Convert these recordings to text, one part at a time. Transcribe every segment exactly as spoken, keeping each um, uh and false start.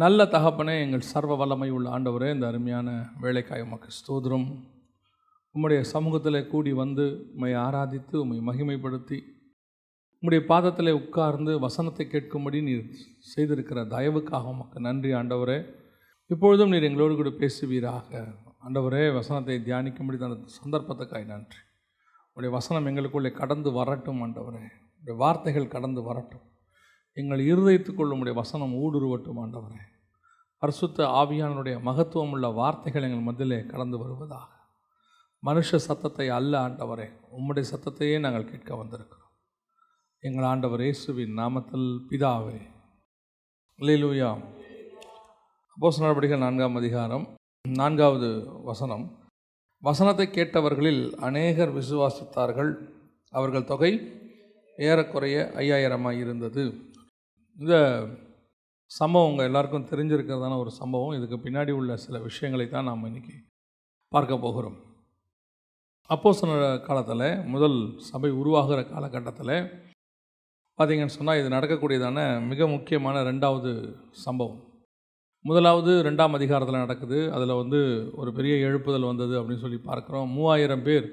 நல்ல தகப்பனே, எங்கள் சர்வ வல்லமை உள்ள ஆண்டவரே, இந்த அருமையான வேலைக்காய் உமக்கு ஸ்தோத்திரம். உம்முடைய சமூகத்தில் கூடி வந்து உம்மை ஆராதித்து உம்மை மகிமைப்படுத்தி உம்முடைய பாதத்தில் உட்கார்ந்து வசனத்தை கேட்கும்படி நீர் செய்திருக்கிற தயவுக்காக உமக்கு நன்றி ஆண்டவரே. இப்பொழுதும் நீர் எங்களோடு கூட பேசுவீராக ஆண்டவரே. வசனத்தை தியானிக்கும்படி தந்த சந்தர்ப்பத்துக்காய் நன்றி. உடைய வசனம் எங்களுக்குள்ளே கடந்து வரட்டும் ஆண்டவரே. உடைய வார்த்தைகள் கடந்து வரட்டும். எங்கள் இருதயத்துக்குள் உம்முடைய வசனம் ஊடுருவட்டும் ஆண்டவரே. பரிசுத்த ஆவியானுடைய மகத்துவம் உள்ள வார்த்தைகள் எங்கள் மத்தியிலே கடந்து வருவதாக. மனுஷ சத்தத்தை அல்ல ஆண்டவரே, உம்முடைய சத்தத்தையே நாங்கள் கேட்க வந்திருக்கிறோம். எங்கள் ஆண்டவர் இயேசுவின் நாமத்தில் பிதாவே, அல்லேலூயா. அப்போஸ்தலர் நடபடிகள் நான்காம் அதிகாரம் நான்காவது வசனம். வசனத்தை கேட்டவர்களில் அநேகர் விசுவாசித்தார்கள், அவர்கள் தொகை ஏறக்குறைய ஐயாயிரமாக இருந்தது. இந்த சம்பவம் உங்கள் எல்லாருக்கும் தெரிஞ்சிருக்கிறதான ஒரு சம்பவம். இதுக்கு பின்னாடி உள்ள சில விஷயங்களை தான் நாம் இன்றைக்கி பார்க்க போகிறோம். அப்போஸ்தலர் காலத்தில், முதல் சபை உருவாகிற காலகட்டத்தில் பார்த்திங்கன்னு சொன்னால் இது நடக்கக்கூடியதான மிக முக்கியமான ரெண்டாவது சம்பவம். முதலாவது ரெண்டாம் அதிகாரத்தில் நடக்குது. அதில் வந்து ஒரு பெரிய எழுப்புதல் வந்தது அப்படின்னு சொல்லி பார்க்குறோம். மூவாயிரம் பேர்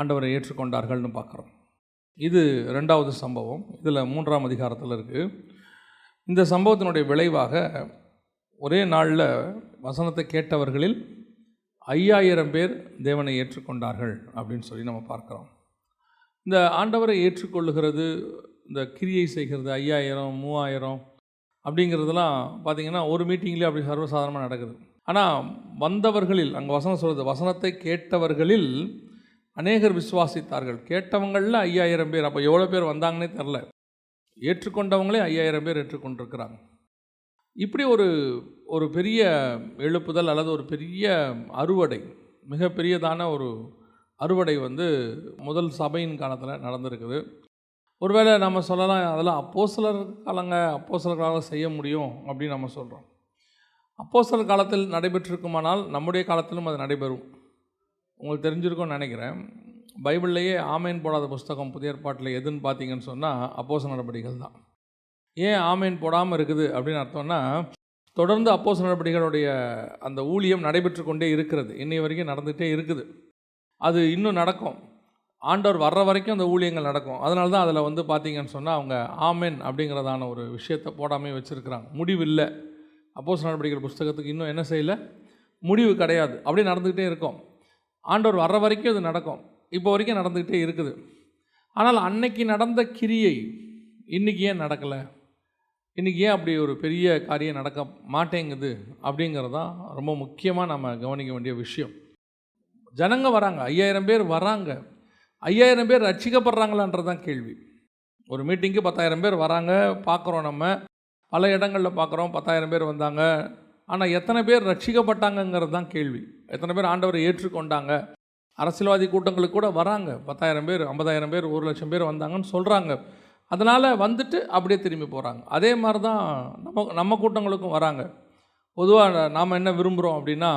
ஆண்டவரை ஏற்றுக்கொண்டார்கள்னு பார்க்குறோம். இது ரெண்டாவது சம்பவம். இதில் மூன்றாம் அதிகாரத்தில் இருக்குது. இந்த சம்பவத்தினுடைய விளைவாக ஒரே நாளில் வசனத்தை கேட்டவர்களில் ஐயாயிரம் பேர் தேவனை ஏற்றுக்கொண்டார்கள் அப்படின்னு சொல்லி நம்ம பார்க்குறோம். இந்த ஆண்டவரை ஏற்றுக்கொள்ளுகிறது, இந்த கிரியை செய்கிறது, ஐயாயிரம் மூவாயிரம் அப்படிங்கிறதுலாம் பார்த்திங்கன்னா ஒரு மீட்டிங்லேயே அப்படி சர்வசாதாரணமாக நடக்குது. ஆனால் வந்தவர்களில், அங்கே வசனம் சொல்கிறது, வசனத்தை கேட்டவர்களில் அநேகர் விசுவாசித்தார்கள். கேட்டவங்களில் ஐயாயிரம் பேர். அப்போ எவ்வளோ பேர் வந்தாங்கன்னே தெரில. ஏற்றுக்கொண்டவங்களே ஐயாயிரம் பேர் ஏற்றுக்கொண்டிருக்கிறாங்க. இப்படி ஒரு ஒரு பெரிய எழுப்புதல் அல்லது ஒரு பெரிய அறுவடை, மிகப்பெரியதான ஒரு அறுவடை வந்து முதல் சபையின் காலத்தில் நடந்திருக்குது. ஒருவேளை நம்ம சொல்லலாம் அதெல்லாம் அப்போஸ்தலர் காலங்க, அப்போஸ்தலர் காலம் செய்ய முடியும் அப்படின்னு நம்ம சொல்கிறோம். அப்போஸ்தலர் காலத்தில் நடைபெற்றிருக்குமானால் நம்முடைய காலத்திலும் அது நடைபெறும். உங்களுக்கு தெரிஞ்சிருக்கும்னு நினைக்கிறேன். பைபிள்லேயே ஆமேன் போடாத புஸ்தகம் புதிய ஏற்பாட்டில் எதுன்னு பார்த்தீங்கன்னு சொன்னால் அப்போஸ்தலர் நடபடிகள் தான். ஏன் ஆமேன் போடாமல் இருக்குது அப்படின்னு அர்த்தம்னா, தொடர்ந்து அப்போஸ்தலர் நடபடிகளுடைய அந்த ஊழியம் நடைபெற்று கொண்டே இருக்கிறது. இன்னைய வரைக்கும் நடந்துகிட்டே இருக்குது. அது இன்னும் நடக்கும். ஆண்டவர் வர்ற வரைக்கும் அந்த ஊழியங்கள் நடக்கும். அதனால தான் அதில் வந்து பார்த்தீங்கன்னு சொன்னால் அவங்க ஆமேன் அப்படிங்கிறதான ஒரு விஷயத்தை போடாமல் வச்சுருக்கிறாங்க. முடிவில்லை. அப்போஸ்தலர் நடபடிகள் புஸ்தகத்துக்கு இன்னும் என்ன செய்யலை, முடிவு கிடையாது. அப்படியே நடந்துக்கிட்டே இருக்கும். ஆண்டவர் வர்ற வரைக்கும் அது நடக்கும். இப்போ வரைக்கும் நடந்துக்கிட்டே இருக்குது. ஆனால் அன்னைக்கு நடந்த கிரியை இன்றைக்கி ஏன் நடக்கலை, இன்றைக்கி ஏன் அப்படி ஒரு பெரிய காரியம் நடக்க மாட்டேங்குது அப்படிங்கிறது தான் ரொம்ப முக்கியமாக நம்ம கவனிக்க வேண்டிய விஷயம். ஜனங்க வராங்க, ஐயாயிரம் பேர் வராங்க. ஐயாயிரம் பேர் ரட்சிக்கப்படுறாங்களான்றது தான் கேள்வி. ஒரு மீட்டிங்க்கு பத்தாயிரம் பேர் வராங்க பார்க்குறோம். நம்ம பல இடங்களில் பார்க்குறோம், பத்தாயிரம் பேர் வந்தாங்க. ஆனால் எத்தனை பேர் ரட்சிக்கப்பட்டாங்கங்கிறது தான் கேள்வி. எத்தனை பேர் ஆண்டவரை ஏற்றுக்கொண்டாங்க. அரசியல்வாதி கூட்டங்களுக்கு கூட வராங்க. பத்தாயிரம் பேர், ஐம்பதாயிரம் பேர், ஒரு லட்சம் பேர் வந்தாங்கன்னு சொல்கிறாங்க. அதனால் வந்துட்டு அப்படியே திரும்பி போகிறாங்க. அதே மாதிரி தான் நம்ம நம்ம கூட்டங்களுக்கும் வராங்க. பொதுவாக நாம் என்ன விரும்புகிறோம் அப்படின்னா,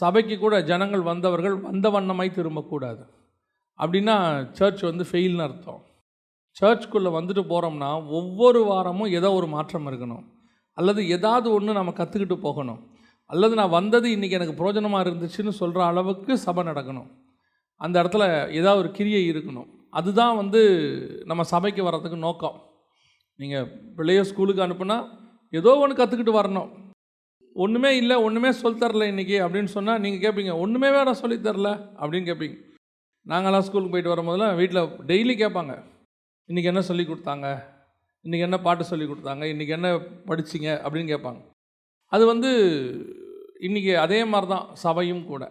சபைக்கு கூட ஜனங்கள் வந்தவர்கள் வந்த வண்ணமாய் திரும்பக்கூடாது. அப்படின்னா சர்ச் வந்து ஃபெயில்னு அர்த்தம். சர்ச்சுக்குள்ளே வந்துட்டு போகிறோம்னா ஒவ்வொரு வாரமும் ஏதோ ஒரு மாற்றம் இருக்கணும், அல்லது ஏதாவது ஒன்று நம்ம கற்றுக்கிட்டு போகணும், அல்லது நான் வந்தது இன்றைக்கி எனக்கு பிரயோஜனமாக இருந்துச்சுன்னு சொல்கிற அளவுக்கு சபை நடக்கணும். அந்த இடத்துல ஏதாவது ஒரு கிரியை இருக்கணும். அதுதான் வந்து நம்ம சபைக்கு வர்றதுக்கு நோக்கம். நீங்கள் பிள்ளைய ஸ்கூலுக்கு அனுப்புனா ஏதோ ஒன்று கற்றுக்கிட்டு வரணும். ஒன்றுமே இல்லை, ஒன்றுமே சொல்லித்தரல இன்றைக்கி அப்படின்னு சொன்னால் நீங்கள் கேட்பீங்க, ஒன்றுமே வேறு சொல்லித்தரல அப்படின்னு கேட்பீங்க. நாங்களாம் ஸ்கூலுக்கு போயிட்டு வரும்போதெல்லாம் வீட்டில் டெய்லி கேட்பாங்க, இன்றைக்கி என்ன சொல்லி கொடுத்தாங்க, இன்றைக்கி என்ன பாட்டு சொல்லி கொடுத்தாங்க, இன்றைக்கி என்ன படிச்சிங்க அப்படின்னு கேட்பாங்க. அது வந்து இன்றைக்கி அதே மாதிரி தான் சபையும் கூட.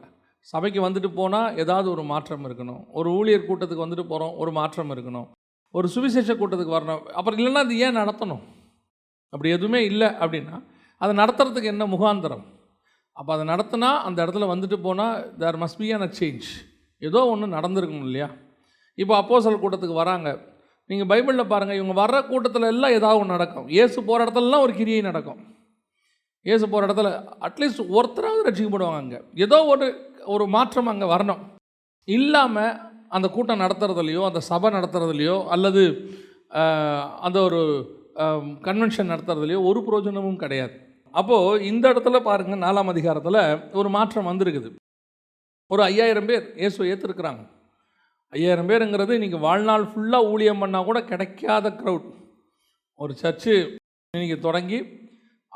சபைக்கு வந்துட்டு போனால் ஏதாவது ஒரு மாற்றம் இருக்கணும். ஒரு ஊழியர் கூட்டத்துக்கு வந்துட்டு போகிறோம், ஒரு மாற்றம் இருக்கணும். ஒரு சுவிசேஷ கூட்டத்துக்கு வரணும். அப்புறம் இல்லைன்னா அது ஏன் நடத்தணும்? அப்படி எதுவுமே இல்லை அப்படின்னா அதை நடத்துறதுக்கு என்ன முகாந்திரம்? அப்போ அதை நடத்தினா அந்த இடத்துல வந்துட்டு போனால் there must be an a change. ஏதோ ஒன்று நடந்திருக்கணும் இல்லையா? இப்போ அப்போஸ்தலர் கூட்டத்துக்கு வராங்க. நீங்கள் பைபிளில் பாருங்கள், இவங்க வர்ற கூட்டத்தில் எல்லாம் ஏதாவது ஒன்று நடக்கும். இயேசு போகிற இடத்துலலாம் ஒரு கிரியை நடக்கும். இயேசு போகிற இடத்துல அட்லீஸ்ட் ஒருத்தராவது ரட்சிக்கப்படுவாங்க. அங்கே ஏதோ ஒரு ஒரு மாற்றம் அங்கே வரணும். இல்லாமல் அந்த கூட்டம் நடத்துறதுலையோ, அந்த சபை நடத்துறதுலையோ, அல்லது அந்த ஒரு கன்வென்ஷன் நடத்துறதுலையோ ஒரு பிரயோஜனமும் கிடையாது. அப்போது இந்த இடத்துல பாருங்கள், நாலாம் அதிகாரத்தில் ஒரு மாற்றம் வந்திருக்குது. ஒரு ஐயாயிரம் பேர் இயேசுவை ஏற்றுருக்குறாங்க. ஐயாயிரம் பேருங்கிறது இன்றைக்கி வாழ்நாள் ஃபுல்லாக ஊழியம் பண்ணால் கூட கிடைக்காத க்ரௌட். ஒரு சர்ச்சு இன்றைக்கி தொடங்கி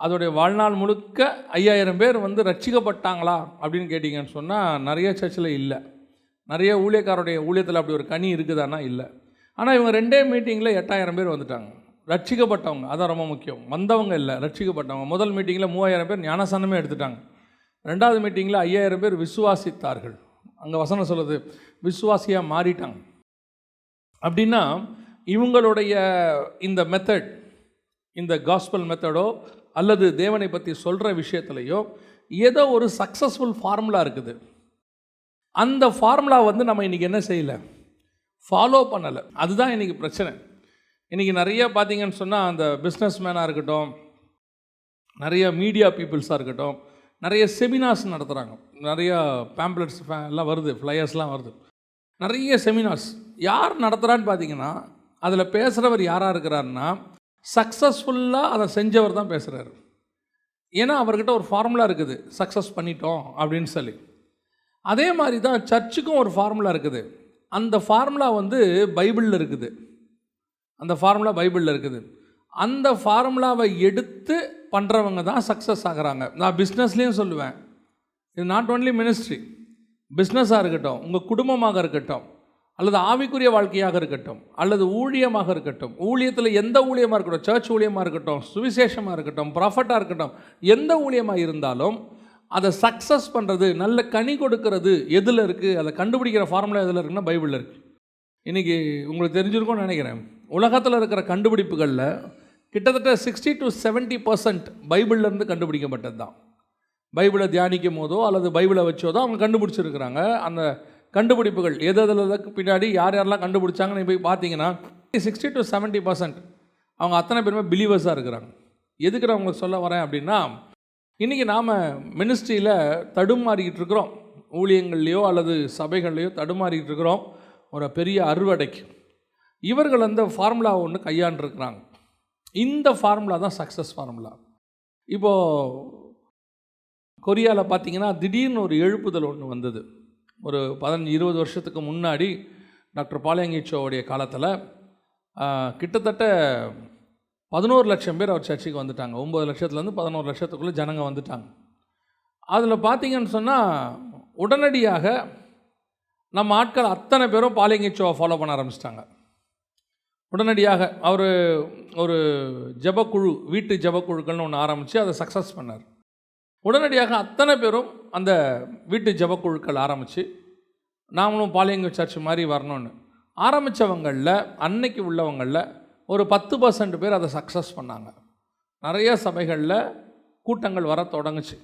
அதோடைய வாழ்நாள் முழுக்க ஐயாயிரம் பேர் வந்து ரட்சிக்கப்பட்டாங்களா அப்படின்னு கேட்டிங்கன்னு சொன்னால் நிறைய சர்ச்சில் இல்லை. நிறைய ஊழியக்காரோடைய ஊழியத்தில் அப்படி ஒரு கனி இருக்குதானா? இல்லை. ஆனால் இவங்க ரெண்டே மீட்டிங்கில் எட்டாயிரம் பேர் வந்துட்டாங்க ரட்சிக்கப்பட்டவங்க. அதான் ரொம்ப முக்கியம், வந்தவங்க இல்லை, ரட்சிக்கப்பட்டவங்க. முதல் மீட்டிங்கில் மூவாயிரம் பேர் ஞானசானமே எடுத்துட்டாங்க. ரெண்டாவது மீட்டிங்கில் ஐயாயிரம் பேர் விசுவாசித்தார்கள். அங்கே வசனம் சொல்லுது விசுவாசியாக மாறிட்டாங்க. அப்படின்னா இவங்களுடைய இந்த மெத்தட், இந்த காஸ்பல் மெத்தடோ அல்லது தேவனை பற்றி சொல்கிற விஷயத்துலையோ ஏதோ ஒரு சக்ஸஸ்ஃபுல் ஃபார்முலா இருக்குது. அந்த ஃபார்முலா வந்து நம்ம இன்றைக்கி என்ன செய்யலை, ஃபாலோ பண்ணலை. அதுதான் இன்றைக்கி பிரச்சனை. இன்றைக்கி நிறைய பார்த்திங்கன்னு சொன்னால் அந்த பிஸ்னஸ் மேனாக இருக்கட்டும், நிறைய மீடியா பீப்புள்ஸாக இருக்கட்டும், நிறைய செமினார்ஸ் நடத்துகிறாங்க, நிறையா பேம்ப்ளெட்ஸ் எல்லாம் வருது, ஃப்ளையர்ஸ்லாம் வருது, நிறைய செமினார்ஸ். யார் நடத்துகிறான்னு பார்த்தீங்கன்னா அதில் பேசுகிறவர் யாராக இருக்கிறாருன்னா சக்ஸஸ்ஃபுல்லாக அதை செஞ்சவர் தான் பேசுகிறாரு. ஏன்னா அவர்கிட்ட ஒரு ஃபார்முலா இருக்குது, சக்ஸஸ் பண்ணிட்டோம் அப்படின்னு சொல்லி. அதே மாதிரி தான் சர்ச்சுக்கும் ஒரு ஃபார்முலா இருக்குது. அந்த ஃபார்முலா வந்து பைபிளில் இருக்குது. அந்த ஃபார்முலா பைபிளில் இருக்குது. அந்த ஃபார்முலாவை எடுத்து பண்ணுறவங்க தான் சக்ஸஸ் ஆகிறாங்க. நான் பிஸ்னஸ்லேயும் சொல்லுவேன், இது நாட் ஓன்லி மினிஸ்ட்ரி, பிஸ்னஸாக இருக்கட்டும், உங்கள் குடும்பமாக இருக்கட்டும், அல்லது ஆவிக்குரிய வாழ்க்கையாக இருக்கட்டும், அல்லது ஊழியமாக இருக்கட்டும், ஊழியத்தில் எந்த ஊழியமாக இருக்கட்டும், சர்ச் ஊழியமாக இருக்கட்டும், சுவிசேஷமாக இருக்கட்டும், ப்ராஃபட்டாக இருக்கட்டும், எந்த ஊழியமாக இருந்தாலும் அதை சக்ஸஸ் பண்ணுறது, நல்ல கனி கொடுக்கறது எதில் இருக்குது, அதை கண்டுபிடிக்கிற ஃபார்முலா எதில் இருக்குன்னா பைபிளில் இருக்குது. இன்றைக்கி உங்களுக்கு தெரிஞ்சிருக்கும்னு நினைக்கிறேன், உலகத்தில் இருக்கிற கண்டுபிடிப்புகளில் கிட்டத்தட்ட சிக்ஸ்டி டு செவன்ட்டி பர்சன்ட் பைபிள்லேருந்து கண்டுபிடிக்கப்பட்டது தான். பைபிளை தியானிக்கும் போதோ அல்லது பைபிளை வச்சோதோ அவங்க கண்டுபிடிச்சிருக்கிறாங்க. அந்த கண்டுபிடிப்புகள் எது எதுக்கு பின்னாடி யார் யாரெல்லாம் கண்டுபிடிச்சாங்கன்னு போய் பார்த்தீங்கன்னா சிக்ஸ்டி டு செவன்ட்டி பர்சன்ட் அவங்க அத்தனை பேருமே பிலீவர்ஸாக இருக்கிறாங்க. எதுக்கு நான் உங்களுக்கு சொல்ல வரேன் அப்படின்னா, இன்றைக்கி நாம் மினிஸ்ட்ரியில் தடுமாறிக்கிட்டு இருக்கிறோம், ஊழியங்கள்லையோ அல்லது சபைகள்லையோ தடுமாறிக்கிட்டு இருக்கிறோம் ஒரு பெரிய அறுவடைக்கு. இவர்கள் அந்த ஃபார்முலாவை ஒன்று கையாண்டுருக்கிறாங்க. இந்த ஃபார்முலா தான் சக்ஸஸ் ஃபார்முலா. இப்போது கொரியாவில் பார்த்திங்கன்னா திடீர்னு ஒரு எழுப்புதல் ஒன்று வந்தது. ஒரு பதினஞ்சு இருபது வருஷத்துக்கு முன்னாடி டாக்டர் பாளையங்கீச்சோவுடைய காலத்தில் கிட்டத்தட்ட பதினோரு லட்சம் பேர் அவர் சர்ச்சுக்கு வந்துட்டாங்க. ஒம்பது லட்சத்துலேருந்து பதினோரு லட்சத்துக்குள்ளே ஜனங்க வந்துட்டாங்க. அதில் பார்த்திங்கன்னு சொன்னால் உடனடியாக நம்ம ஆட்கள் அத்தனை பேரும் பாளையங்கீச்சோவை ஃபாலோ பண்ண ஆரம்பிச்சிட்டாங்க. உடனடியாக அவர் ஒரு ஜபக்குழு, வீட்டு ஜபக்குழுக்கள்னு ஒன்று ஆரம்பித்து அதை சக்ஸஸ் பண்ணார். உடனடியாக அத்தனை பேரும் அந்த வீட்டு ஜபக்குழுக்கள் ஆரம்பித்து நாமளும் பாளையங்க சர்ச் மாதிரி வரணும்னு ஆரம்பித்தவங்களில் அன்னைக்கு உள்ளவங்களில் ஒரு பத்து பர்சன்ட் பேர் அதை சக்ஸஸ் பண்ணாங்க. நிறைய சபைகளில் கூட்டங்கள் வர தொடங்குச்சு.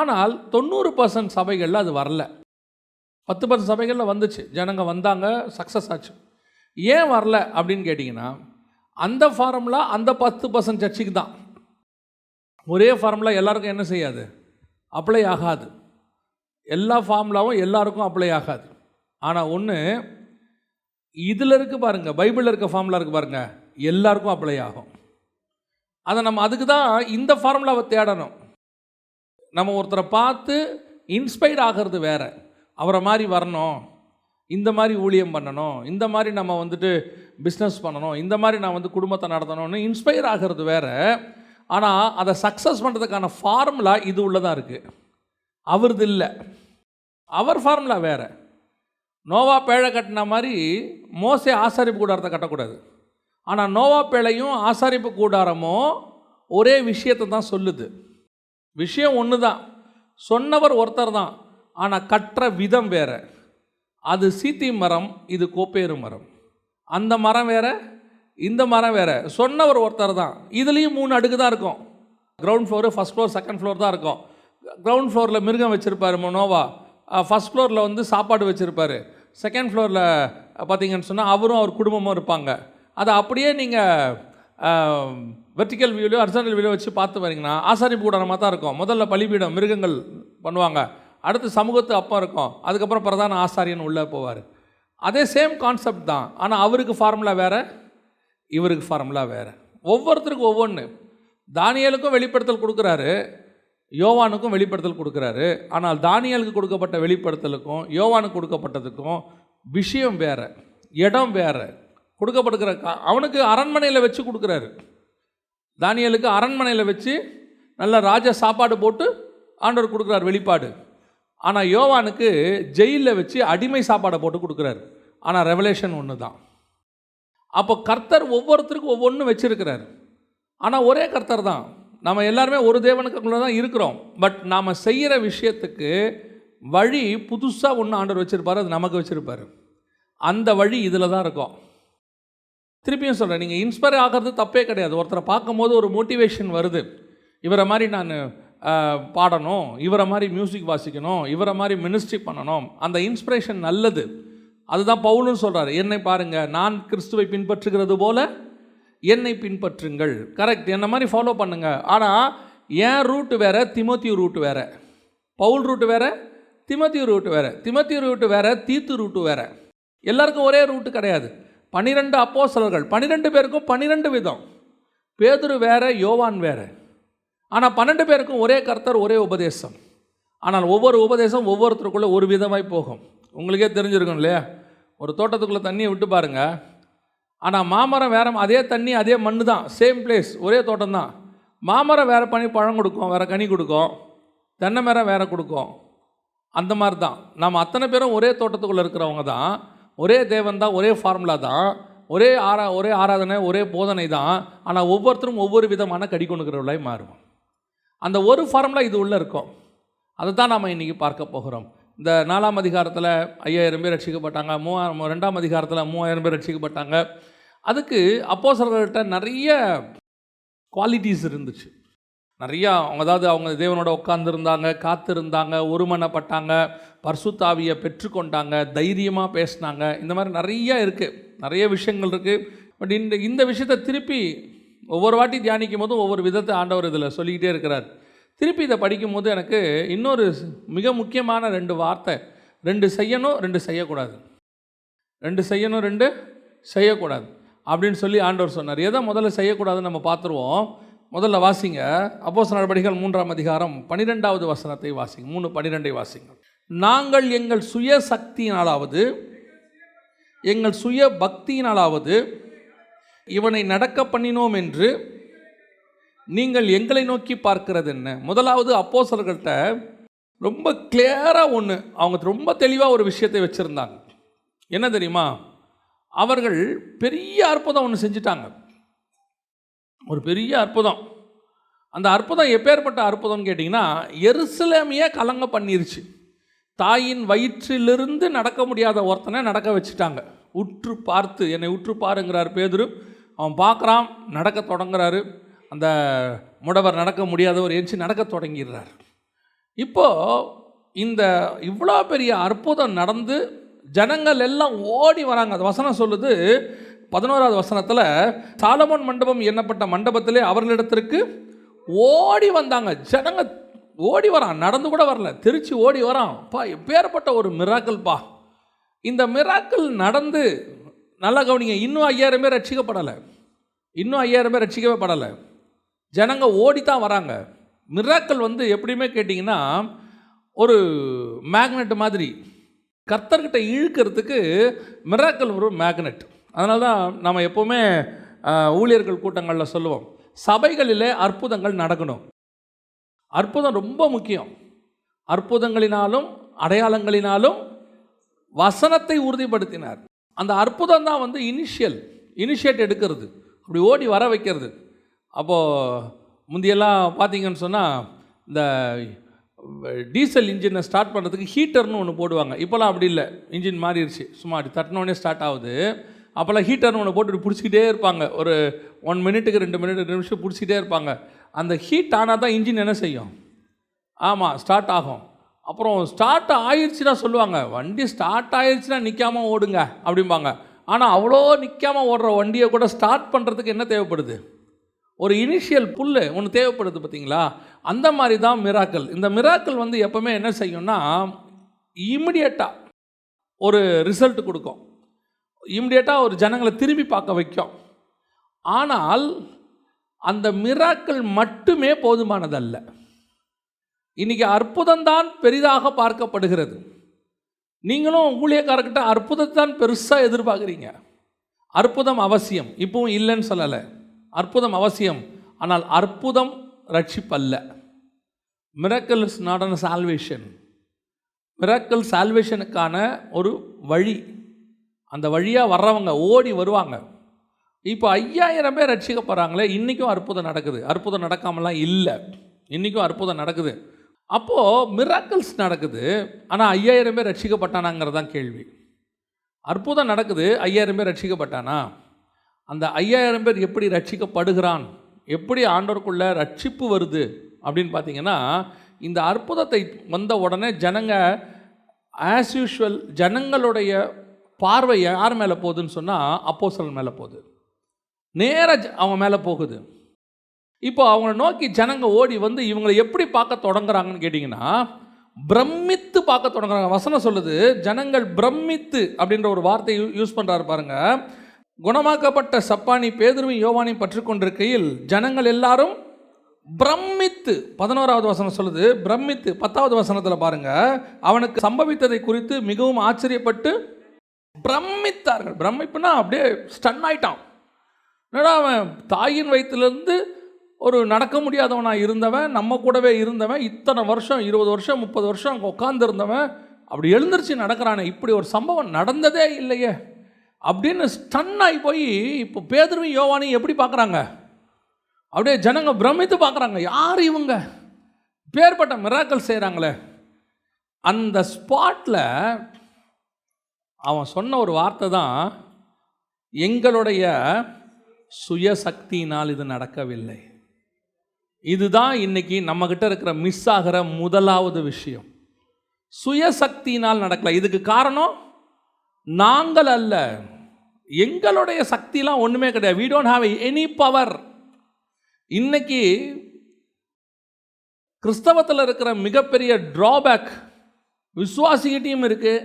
ஆனால் தொண்ணூறு பர்சன்ட் சபைகளில் அது வரல. பத்து பர்சன்ட் சபைகளில் வந்துச்சு, ஜனங்க வந்தாங்க, சக்ஸஸ் ஆச்சு. ஏன் வரல அப்படின்னு கேட்டிங்கன்னா அந்த ஃபார்முலா அந்த பத்து பர்சன்ட் சர்ச்சுக்கு தான். ஒரே ஃபார்முலா எல்லாருக்கும் என்ன செய்யாது, அப்ளை ஆகாது. எல்லா ஃபார்முலாவும் எல்லாருக்கும் அப்ளை ஆகாது. ஆனால் ஒன்று இதில் இருக்குது பாருங்கள், பைபிளில் இருக்க ஃபார்முலா இருக்குது பாருங்கள், எல்லாருக்கும் அப்ளை ஆகும். அதை நம்ம அதுக்கு தான் இந்த ஃபார்முலாவை தேடணும். நம்ம ஒருத்தரை பார்த்து இன்ஸ்பைர் ஆகிறது வேறு, அவரை மாதிரி வரணும், இந்த மாதிரி ஊழியம் பண்ணணும், இந்த மாதிரி நம்ம வந்துட்டு பிஸ்னஸ் பண்ணணும், இந்த மாதிரி நான் வந்து குடும்பத்தை நடத்தணும்னு இன்ஸ்பயர் ஆகிறது வேறு. ஆனால் அதை சக்ஸஸ் பண்ணுறதுக்கான ஃபார்முலா இது உள்ளதாக இருக்குது, அவரது இல்லை. அவர் ஃபார்முலா வேறு. நோவா பேழை கட்டின மாதிரி மோசே ஆசாரிப்பு கூடாரத்தை கட்டக்கூடாது. ஆனால் நோவா பேழையும் ஆசாரிப்பு கூடாரமும் ஒரே விஷயத்தை தான் சொல்லுது. விஷயம் ஒன்று தான், சொன்னவர் ஒருத்தர் தான், ஆனால் கட்டுற விதம் வேறு. அது சீத்தி மரம், இது கோப்பேறு மரம். அந்த மரம் வேறு, இந்த மரம் வேறு. சொன்னவர் ஒருத்தர் தான். இதுலேயும் மூணு அடுக்கு தான் இருக்கும். Ground floor, first floor, second floor தான் இருக்கும். கிரவுண்ட் ஃப்ளோரில் மிருகம் வச்சுருப்பார் மனோவா, ஃபஸ்ட் ஃப்ளோரில் வந்து சாப்பாடு வச்சுருப்பார், செகண்ட் ஃப்ளோரில் பார்த்திங்கன்னு சொன்னால் அவரும் அவர் குடும்பமும் இருப்பாங்க. அதை அப்படியே நீங்கள் வெர்டிக்கல் வியூலையோ ஹரிசாண்டல் வியூலையோ வச்சு பார்த்து வரீங்கன்னா ஆசாரிப்பு கூடாரமாக தான் இருக்கும். முதல்ல பலிபீடம், மிருகங்கள் பண்ணுவாங்க, அடுத்து சமூகத்து அப்போ இருக்கும், அதுக்கப்புறம் பிரதான ஆசாரியன் உள்ளே போவார். அதே சேம் கான்செப்ட் தான். ஆனால் அவருக்கு ஃபார்முலா வேறு, இவருக்கு ஃபார்முலா வேறு. ஒவ்வொருத்தருக்கும் ஒவ்வொன்று. தானியேலுக்கும் வெளிப்படுத்தல் கொடுக்குறாரு, யோவானுக்கும் வெளிப்படுத்தல் கொடுக்குறாரு. ஆனால் தானியேலுக்கு கொடுக்கப்பட்ட வெளிப்படுத்தலுக்கும் யோவானுக்கு கொடுக்கப்பட்டதுக்கும் விஷயம் வேறு, இடம் வேறு. கொடுக்கப்படுகிற அவனுக்கு அரண்மனையில் வச்சு கொடுக்குறாரு, தானியேலுக்கு அரண்மனையில் வச்சு நல்ல ராஜ சாப்பாடு போட்டு ஆண்டவர் கொடுக்குறார் வெளிப்பாடு. ஆனால் யோவானுக்கு ஜெயிலில் வச்சு அடிமை சாப்பாடை போட்டு கொடுக்குறாரு. ஆனால் ரெவலேஷன் ஒன்று தான். அப்போ கர்த்தர் ஒவ்வொருத்தருக்கும் ஒவ்வொன்றும் வச்சுருக்கிறார். ஆனால் ஒரே கர்த்தர் தான். நம்ம எல்லாருமே ஒரு தேவனுக்குள்ளே தான் இருக்கிறோம். பட் நாம் செய்கிற விஷயத்துக்கு வழி புதுசாக ஒன்று ஆண்டவர் வச்சுருப்பார், அது நமக்கு வச்சுருப்பார். அந்த வழி இதில் தான் இருக்கும். திருப்பியும் சொல்கிறேன், நீங்கள் இன்ஸ்பயர் ஆகிறது தப்பே கிடையாது. ஒருத்தரை பார்க்கும்போது ஒரு மோட்டிவேஷன் வருது, இவரை மாதிரி நான் பாடணும், இவரை மாதிரி மியூசிக் வாசிக்கணும், இவரை மாதிரி மினிஸ்ட்ரி பண்ணணும். அந்த இன்ஸ்பிரேஷன் நல்லது. அதுதான் பவுலும் சொல்கிறார், என்னை பாருங்கள், நான் கிறிஸ்துவை பின்பற்றுகிறது போல என்னை பின்பற்றுங்கள். கரெக்ட், என்னை மாதிரி ஃபாலோ பண்ணுங்கள். ஆனால் என் ரூட்டு வேறு, திமோத்தி ரூட்டு வேறு. பவுல் ரூட்டு வேறு, திமோத்தி ரூட்டு வேறு. திமோத்தி ரூட்டு வேறு, தீத்து ரூட்டு வேறு. எல்லாருக்கும் ஒரே ரூட்டு கிடையாது. பன்னிரெண்டு அப்போஸ்தலர்கள், பன்னிரெண்டு பேருக்கும் பன்னிரெண்டு விதம். பேதுரு வேறு, யோவான் வேறு. ஆனால் பன்னெண்டு பேருக்கும் ஒரே கர்த்தர், ஒரே உபதேசம். ஆனால் ஒவ்வொரு உபதேசம் ஒவ்வொருத்தருக்குள்ளே ஒரு விதமாய் போகும். உங்களுக்கே தெரிஞ்சிருக்கும் இல்லையா? ஒரு தோட்டத்துக்குள்ளே தண்ணியை விட்டு பாருங்கள். ஆனால் மாமரம் வேறு, அதே தண்ணி அதே மண் தான், சேம் பிளேஸ், ஒரே தோட்டம் தான். மாமரம் வேறு பண்ணி பழம் கொடுக்கும், வேறு கனி கொடுக்கும், தென்னை மரம் வேறு கொடுக்கும். அந்த மாதிரி தான் நம்ம அத்தனை பேரும் ஒரே தோட்டத்துக்குள்ளே இருக்கிறவங்க தான், ஒரே தேவன் தான், ஒரே ஃபார்முலா தான், ஒரே ஆரா ஒரே ஆராதனை, ஒரே போதனை தான். ஆனால் ஒவ்வொருத்தரும் ஒவ்வொரு விதமான கடி கொண்டுக்கிறவர்களாய் மாறுவோம். அந்த ஒரு ஃபார்முலா இது உள்ளே இருக்கும். அதை தான் நாம் இன்றைக்கி பார்க்க போகிறோம். இந்த நாலாம் அதிகாரத்தில் ஐயாயிரம் பேர் ரட்சிக்கப்பட்டாங்க, மூவாயிரம் ரெண்டாம் அதிகாரத்தில் மூவாயிரம் பேர் ரட்சிக்கப்பட்டாங்க. அதுக்கு அப்போஸ்தலர்கள்ட்ட நிறைய குவாலிட்டிஸ் இருந்துச்சு, நிறையா. அவங்க அதாவது அவங்க தேவனோட உட்கார்ந்துருந்தாங்க, காத்திருந்தாங்க, ஒருமனப்பட்டாங்க, பரிசுத்தாவியை பெற்றுக்கொண்டாங்க, தைரியமாக பேசினாங்க. இந்த மாதிரி நிறையா இருக்குது, நிறைய விஷயங்கள் இருக்குது. பட் இந்த இந்த விஷயத்தை திருப்பி ஒவ்வொரு வாட்டி தியானிக்கும் போதும் ஒவ்வொரு விதத்தை ஆண்டவர் இதில் சொல்லிக்கிட்டே இருக்கிறார். திருப்பி இதை படிக்கும்போது எனக்கு இன்னொரு மிக முக்கியமான ரெண்டு வார்த்தை, ரெண்டு செய்யணும், ரெண்டு செய்யக்கூடாது, ரெண்டு செய்யணும், ரெண்டு செய்யக்கூடாது அப்படின்னு சொல்லி ஆண்டவர் சொன்னார். எதை முதல்ல செய்யக்கூடாதுன்னு நம்ம பார்த்துருவோம். முதல்ல வாசிங்க அப்போஸ்தலர் நடபடிகள் மூன்றாம் அதிகாரம் பன்னிரெண்டாவது வசனத்தை வாசிங்க, மூணு பன்னிரெண்டை வாசிங்க. நாங்கள் எங்கள் சுய சக்தியினாலாவது எங்கள் சுய பக்தியினாலாவது இவனை நடக்க பண்ணினோம் என்று நீங்கள் எங்களை நோக்கி பார்க்கிறது என்ன? முதலாவது அப்போஸ்தலர்கள்ட்ட ரொம்ப கிளியராக ஒன்று, அவங்க ரொம்ப தெளிவாக ஒரு விஷயத்தை வச்சுருந்தாங்க. என்ன தெரியுமா? அவர்கள் பெரிய அற்புதம் ஒன்று செஞ்சிட்டாங்க, ஒரு பெரிய அற்புதம். அந்த அற்புதம் எப்பேற்பட்ட அற்புதம்னு கேட்டிங்கன்னா, எருசலேமையே கலங்க பண்ணிருச்சு. தாயின் வயிற்றிலிருந்து நடக்க முடியாத ஒருத்தனை நடக்க வச்சுட்டாங்க. உற்று பார்த்து, என்னை உற்று பாருங்கிறார் பேதுரு. அவன் பார்க்குறான், நடக்க தொடங்குறாரு. அந்த முடவர் நடக்க முடியாதவர் எரிச்சு நடக்க தொடங்கிடுறார். இப்போது இந்த இவ்வளோ பெரிய அற்புதம் நடந்து ஜனங்கள் எல்லாம் ஓடி வராங்க. அது வசனம் சொல்லுது, பதினோராவது வசனத்தில், சாலமோன் மண்டபம் என்னப்பட்ட மண்டபத்திலே அவர்களிடத்திற்கு ஓடி வந்தாங்க ஜனங்க. ஓடி வரான், நடந்து கூட வரல, திருச்சி ஓடி வரான். பா, எப்பேற்பட்ட ஒரு மிராக்கல்பா! இந்த மிராக்கல் நடந்து, நல்லா கவனிங்க, இன்னும் ஐயாயிரம் பேர் ரட்சிக்கப்படலை, இன்னும் ஐயாயிரம் பேர் ரட்சிக்கவே படலை, ஜனங்க ஓடி தான் வராங்க. மிராக்கல் வந்து எப்படியுமே கேட்டிங்கன்னா ஒரு மேக்னெட் மாதிரி, கர்த்தர்கிட்ட இழுக்கிறதுக்கு மிராக்கல் ஒரு மேக்னெட். அதனால தான் நம்ம எப்போவுமே ஊழியர்கள் கூட்டங்களில் சொல்லுவோம், சபைகளில் அற்புதங்கள் நடக்கணும். அற்புதம் ரொம்ப முக்கியம். அற்புதங்களினாலும் அடையாளங்களினாலும் வசனத்தை உறுதிப்படுத்தினார். அந்த அற்புதம் தான் வந்து இனிஷியல் இனிஷியேட் எடுக்கிறது, அப்படி ஓடி வர வைக்கிறது. அப்போது முந்தையெல்லாம் பார்த்திங்கன்னு சொன்னால், இந்த டீசல் இன்ஜினை ஸ்டார்ட் பண்ணுறதுக்கு ஹீட்டர்னு ஒன்று போடுவாங்க. இப்போலாம் அப்படி இல்லை, இன்ஜின் மாறிடுச்சு, சும்மா அப்படி தட்டினோடனே ஸ்டார்ட் ஆகுது. அப்போல்லாம் ஹீட்டர்னு ஒன்று போட்டு பிடிச்சிக்கிட்டே இருப்பாங்க, ஒரு ஒன் மினிட்டுக்கு ரெண்டு மினிட் ரெண்டு நிமிஷம் பிடிச்சிக்கிட்டே இருப்பாங்க. அந்த ஹீட் ஆனால் தான் இன்ஜின் என்ன செய்யும்? ஆமாம், ஸ்டார்ட் ஆகும். அப்புறம் ஸ்டார்ட் ஆயிடுச்சுன்னா சொல்லுவாங்க, வண்டி ஸ்டார்ட் ஆயிடுச்சுன்னா நிற்காமல் ஓடுங்க அப்படிம்பாங்க. ஆனால் அவ்வளோ நிற்காமல் ஓடுற வண்டியை கூட ஸ்டார்ட் பண்ணுறதுக்கு என்ன தேவைப்படுது? ஒரு இனிஷியல் புல் ஒன்று தேவைப்படுது, பார்த்திங்களா? அந்த மாதிரி தான் மிராக்கல். இந்த மிராக்கல் வந்து எப்போவுமே என்ன செய்யும்னா, இம்மிடியட்டாக ஒரு ரிசல்ட் கொடுக்கும், இம்மிடியட்டாக ஒரு ஜனங்களை திரும்பி பார்க்க வைக்கும். ஆனால் அந்த மிராக்கள் மட்டுமே போதுமானதல்ல. இன்றைக்கி அற்புதம்தான் பெரிதாக பார்க்கப்படுகிறது. நீங்களும் ஊழியக்காரர்கிட்ட அற்புதத்தை தான் பெருசாக எதிர்பார்க்குறீங்க. அற்புதம் அவசியம், இப்பவும் இல்லைன்னு சொல்லலை, அற்புதம் அவசியம். ஆனால் அற்புதம் ரட்சிப்பல்ல. Miracles not an salvation. Miracle சால்வேஷனுக்கான ஒரு வழி. அந்த வழியாக வர்றவங்க ஓடி வருவாங்க. இப்போ ஐயாயிரம் பேர் ரட்சிக்க போகிறாங்களே, இன்றைக்கும் அற்புதம் நடக்குது. அற்புதம் நடக்காமலாம் இல்லை, இன்றைக்கும் அற்புதம் நடக்குது. அப்போது மிராக்கிள்ஸ் நடக்குது, ஆனால் ஐயாயிரம் பேர் ரட்சிக்கப்பட்டானாங்கிறதான் கேள்வி. அற்புதம் நடக்குது, ஐயாயிரம் பேர் ரட்சிக்கப்பட்டானா? அந்த ஐயாயிரம் பேர் எப்படி ரட்சிக்கப்படுகிறான், எப்படி ஆண்டவருக்குள்ளே ரட்சிப்பு வருது அப்படின்னு பார்த்தீங்கன்னா, இந்த அற்புதத்தை வந்த உடனே ஜனங்க ஆஸ் யூஷுவல் ஜனங்களுடைய பார்வை யார் மேலே போகுதுன்னு சொன்னால் அப்போஸ்தலன் மேலே போகுது. நேராக அவங்க மேலே போகுது. இப்போ அவங்கள நோக்கி ஜனங்க ஓடி வந்து இவங்களை எப்படி பார்க்க தொடங்குறாங்கன்னு கேட்டிங்கன்னா, பிரமித்து பார்க்க தொடங்குறாங்க. வசனம் சொல்லுது ஜனங்கள் பிரமித்து அப்படின்ற ஒரு வார்த்தையை யூஸ் பண்ணுறாரு பாருங்கள். குணமாக்கப்பட்ட சப்பானி பேதுருவையும் யோவானையும் பற்றி கொண்டிருக்கையில் ஜனங்கள் எல்லாரும் பிரமித்து, பதினோராவது வசனம் சொல்லுது பிரமித்து. பத்தாவது வசனத்தில் பாருங்கள், அவனுக்கு சம்பவித்ததை குறித்து மிகவும் ஆச்சரியப்பட்டு பிரமித்தார்கள். பிரமிப்புனா அப்படியே ஸ்டன் ஆயிட்டான். என்னடா அவன் தாயின் வயிற்றுலேருந்து ஒரு நடக்க முடியாதவனாக இருந்தவன், நம்ம கூடவே இருந்தவன், இத்தனை வருஷம் இருபது வருஷம் முப்பது வருஷம் அங்கே உட்காந்துருந்தவன் அப்படி எழுந்திரிச்சு நடக்கிறானே, இப்படி ஒரு சம்பவம் நடந்ததே இல்லையே அப்படின்னு ஸ்டன் ஆகி போய் இப்போ பேதுருவையும் யோவானையும் எப்படி பார்க்குறாங்க? அப்படியே ஜனங்க பிரமித்து பார்க்குறாங்க. யார் இவங்க, பேர்பட்ட மிராக்கல் செய்கிறாங்களே. அந்த ஸ்பாட்டில் அவன் சொன்ன ஒரு வார்த்தை தான், எங்களுடைய சுயசக்தியினால் இது நடக்கவில்லை. இதுதான் இன்றைக்கி நம்மக்கிட்ட இருக்கிற மிஸ் ஆகிற முதலாவது விஷயம். சுயசக்தியினால் நடக்கலை. இதுக்கு காரணம் நாங்கள் அல்ல, எங்களுடைய சக்திலாம் ஒன்றுமே கிடையாது. we don't have any power. இன்னைக்கு கிறிஸ்தவத்தில் இருக்கிற மிகப்பெரிய ட்ராபேக் விசுவாசிகிட்டையும் இருக்குது,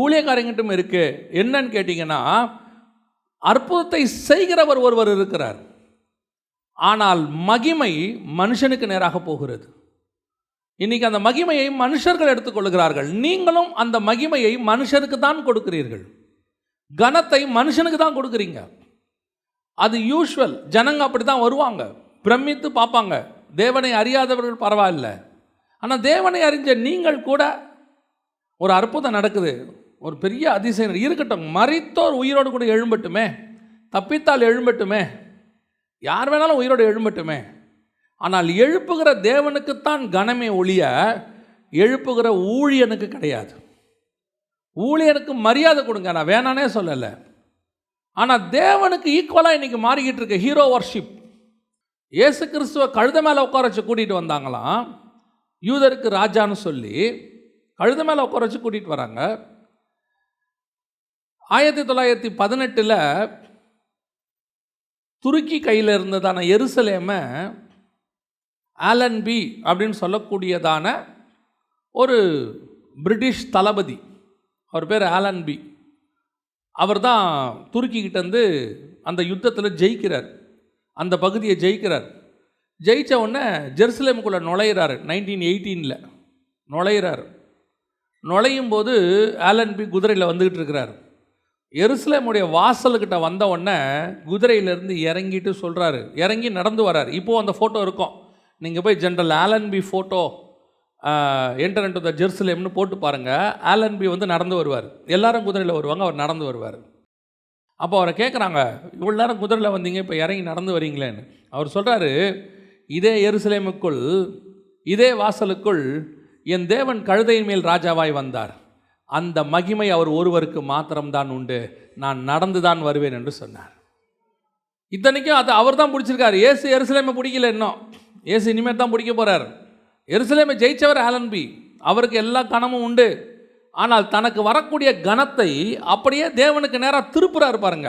ஊழியக்காரங்கிட்டும் இருக்குது. என்னன்னு கேட்டிங்கன்னா, அற்புதத்தை செய்கிறவர் ஒருவர் இருக்கிறார், ஆனால் மகிமை மனுஷனுக்கு நேராக போகிறது. இன்றைக்கி அந்த மகிமையை மனுஷர்கள் எடுத்துக்கொள்கிறார்கள். நீங்களும் அந்த மகிமையை மனுஷருக்கு தான் கொடுக்கிறீர்கள், கனத்தை மனுஷனுக்கு தான் கொடுக்குறீங்க. அது யூஷுவல். ஜனங்க அப்படி தான் வருவாங்க, பிரமித்து பார்ப்பாங்க. தேவனை அறியாதவர்கள் பரவாயில்ல, ஆனால் தேவனை அறிஞ்ச நீங்கள் கூட ஒரு அற்புதம் நடக்குது, ஒரு பெரிய அதிசயம் இருக்கட்டும், மரித்தோர் உயிரோடு கூட எழும்பட்டுமே, தப்பித்தால் எழும்பட்டுமே, யார் வேணாலும் உயிரோடு எழும்பட்டுமே. ஆனால் எழுப்புகிற தேவனுக்குத்தான் கனமே ஒழிய எழுப்புகிற ஊழியனுக்கு கிடையாது. ஊழியனுக்கு மரியாதை கொடுங்க, நான் வேணானே சொல்லலை. ஆனால் தேவனுக்கு ஈக்குவலாக இன்றைக்கி மாறிக்கிட்டு இருக்கு ஹீரோ வர்ஷிப். இயேசு கிறிஸ்துவை கழுத மேலே உட்கார வச்சு கூட்டிகிட்டு வந்தாங்களாம், யூதருக்கு ராஜான்னு சொல்லி கழுத மேலே உட்கார வச்சு கூட்டிகிட்டு வராங்க. ஆயிரத்தி தொள்ளாயிரத்தி பதினெட்டில் துருக்கி கையில் இருந்ததான எருசலேமை ஆலன்பி அப்படின்னு சொல்லக்கூடியதான ஒரு பிரிட்டிஷ் தளபதி, அவர் பேர் ஆலன்பி, அவர் தான் துருக்கிக்கிட்டேருந்து அந்த யுத்தத்தில் ஜெயிக்கிறார், அந்த பகுதியை ஜெயிக்கிறார். ஜெயித்த உடனே ஜெருசலேமுக்குள்ளே நுழையிறார். நைன்டீன் எயிட்டீனில் நுழையிறார். நுழையும் போது ஆலன்பி குதிரையில் வந்துக்கிட்டு இருக்கிறார். எருசலேமுடைய வாசல்கிட்ட வந்த உடனே குதிரையிலேருந்து இறங்கிட்டு சொல்கிறாரு, இறங்கி நடந்து வர்றார். இப்போது அந்த ஃபோட்டோ இருக்கும், நீங்கள் போய் general Allenby photo enter into the ஜெருசலேம்னு போட்டு பாருங்கள். ஆலன்பி வந்து நடந்து வருவார், எல்லாரும் குதிரையில் வருவாங்க, அவர் நடந்து வருவார். அப்போ அவரை கேட்குறாங்க, இவ்வளோ நேரம் குதிரையில் வந்தீங்க, இப்போ இறங்கி நடந்து வரீங்களேன்னு. அவர் சொல்கிறாரு, இதே எருசலேமுக்குள் இதே வாசலுக்குள் என் தேவன் கழுதையின் மேல் ராஜாவாய் வந்தார். அந்த மகிமை அவர் ஒருவருக்கு மாத்திரம்தான் உண்டு, நான் நடந்து தான் வருவேன் என்று சொன்னார். இத்தனைக்கும் அது அவர் தான் பிடிச்சிருக்கார். இயேசு எருசலேமை பிடிக்கல, இன்னும் இயேசு இனிமேல் தான் பிடிக்க போகிறார். எருசலேமை ஜெயித்தவர் ஆலன்பி, அவருக்கு எல்லா கனமும் உண்டு. ஆனால் தனக்கு வரக்கூடிய கனத்தை அப்படியே தேவனுக்கு நேராக திருப்புறார் பாருங்க.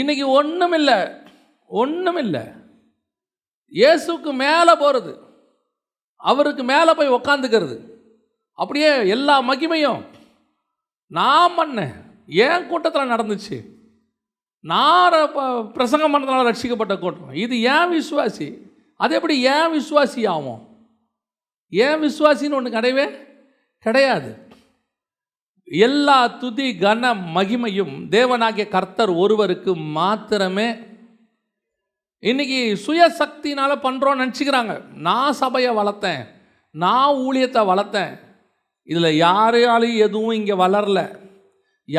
இன்றைக்கி ஒன்றும் இல்லை, ஒன்றும் இல்லை, இயேசுக்கு மேலே போகிறது, அவருக்கு மேலே போய் உக்காந்துக்கிறது. அப்படியே எல்லா மகிமையும் நான் பண்ணேன், என் கூட்டத்தில் நடந்துச்சு, நான் பிரசங்கம் பண்ணுறதுனால ரட்சிக்கப்பட்ட கூட்டம் இது. ஏன் விசுவாசி? அது எப்படி ஏன் விசுவாசி ஆகும்? ஏன் விசுவாசின்னு ஒன்று கிடையவே கிடையாது. எல்லா துதி கன மகிமையும் தேவனாகிய கர்த்தர் ஒருவருக்கு மாத்திரமே. இன்றைக்கி சுயசக்தினால் பண்ணுறோன்னு நினச்சிக்கிறாங்க. நான் சபையை வளர்த்தேன், நான் ஊழியத்தை வளர்த்தேன். இதில் யாராலையும் எதுவும் இங்கே வளரல,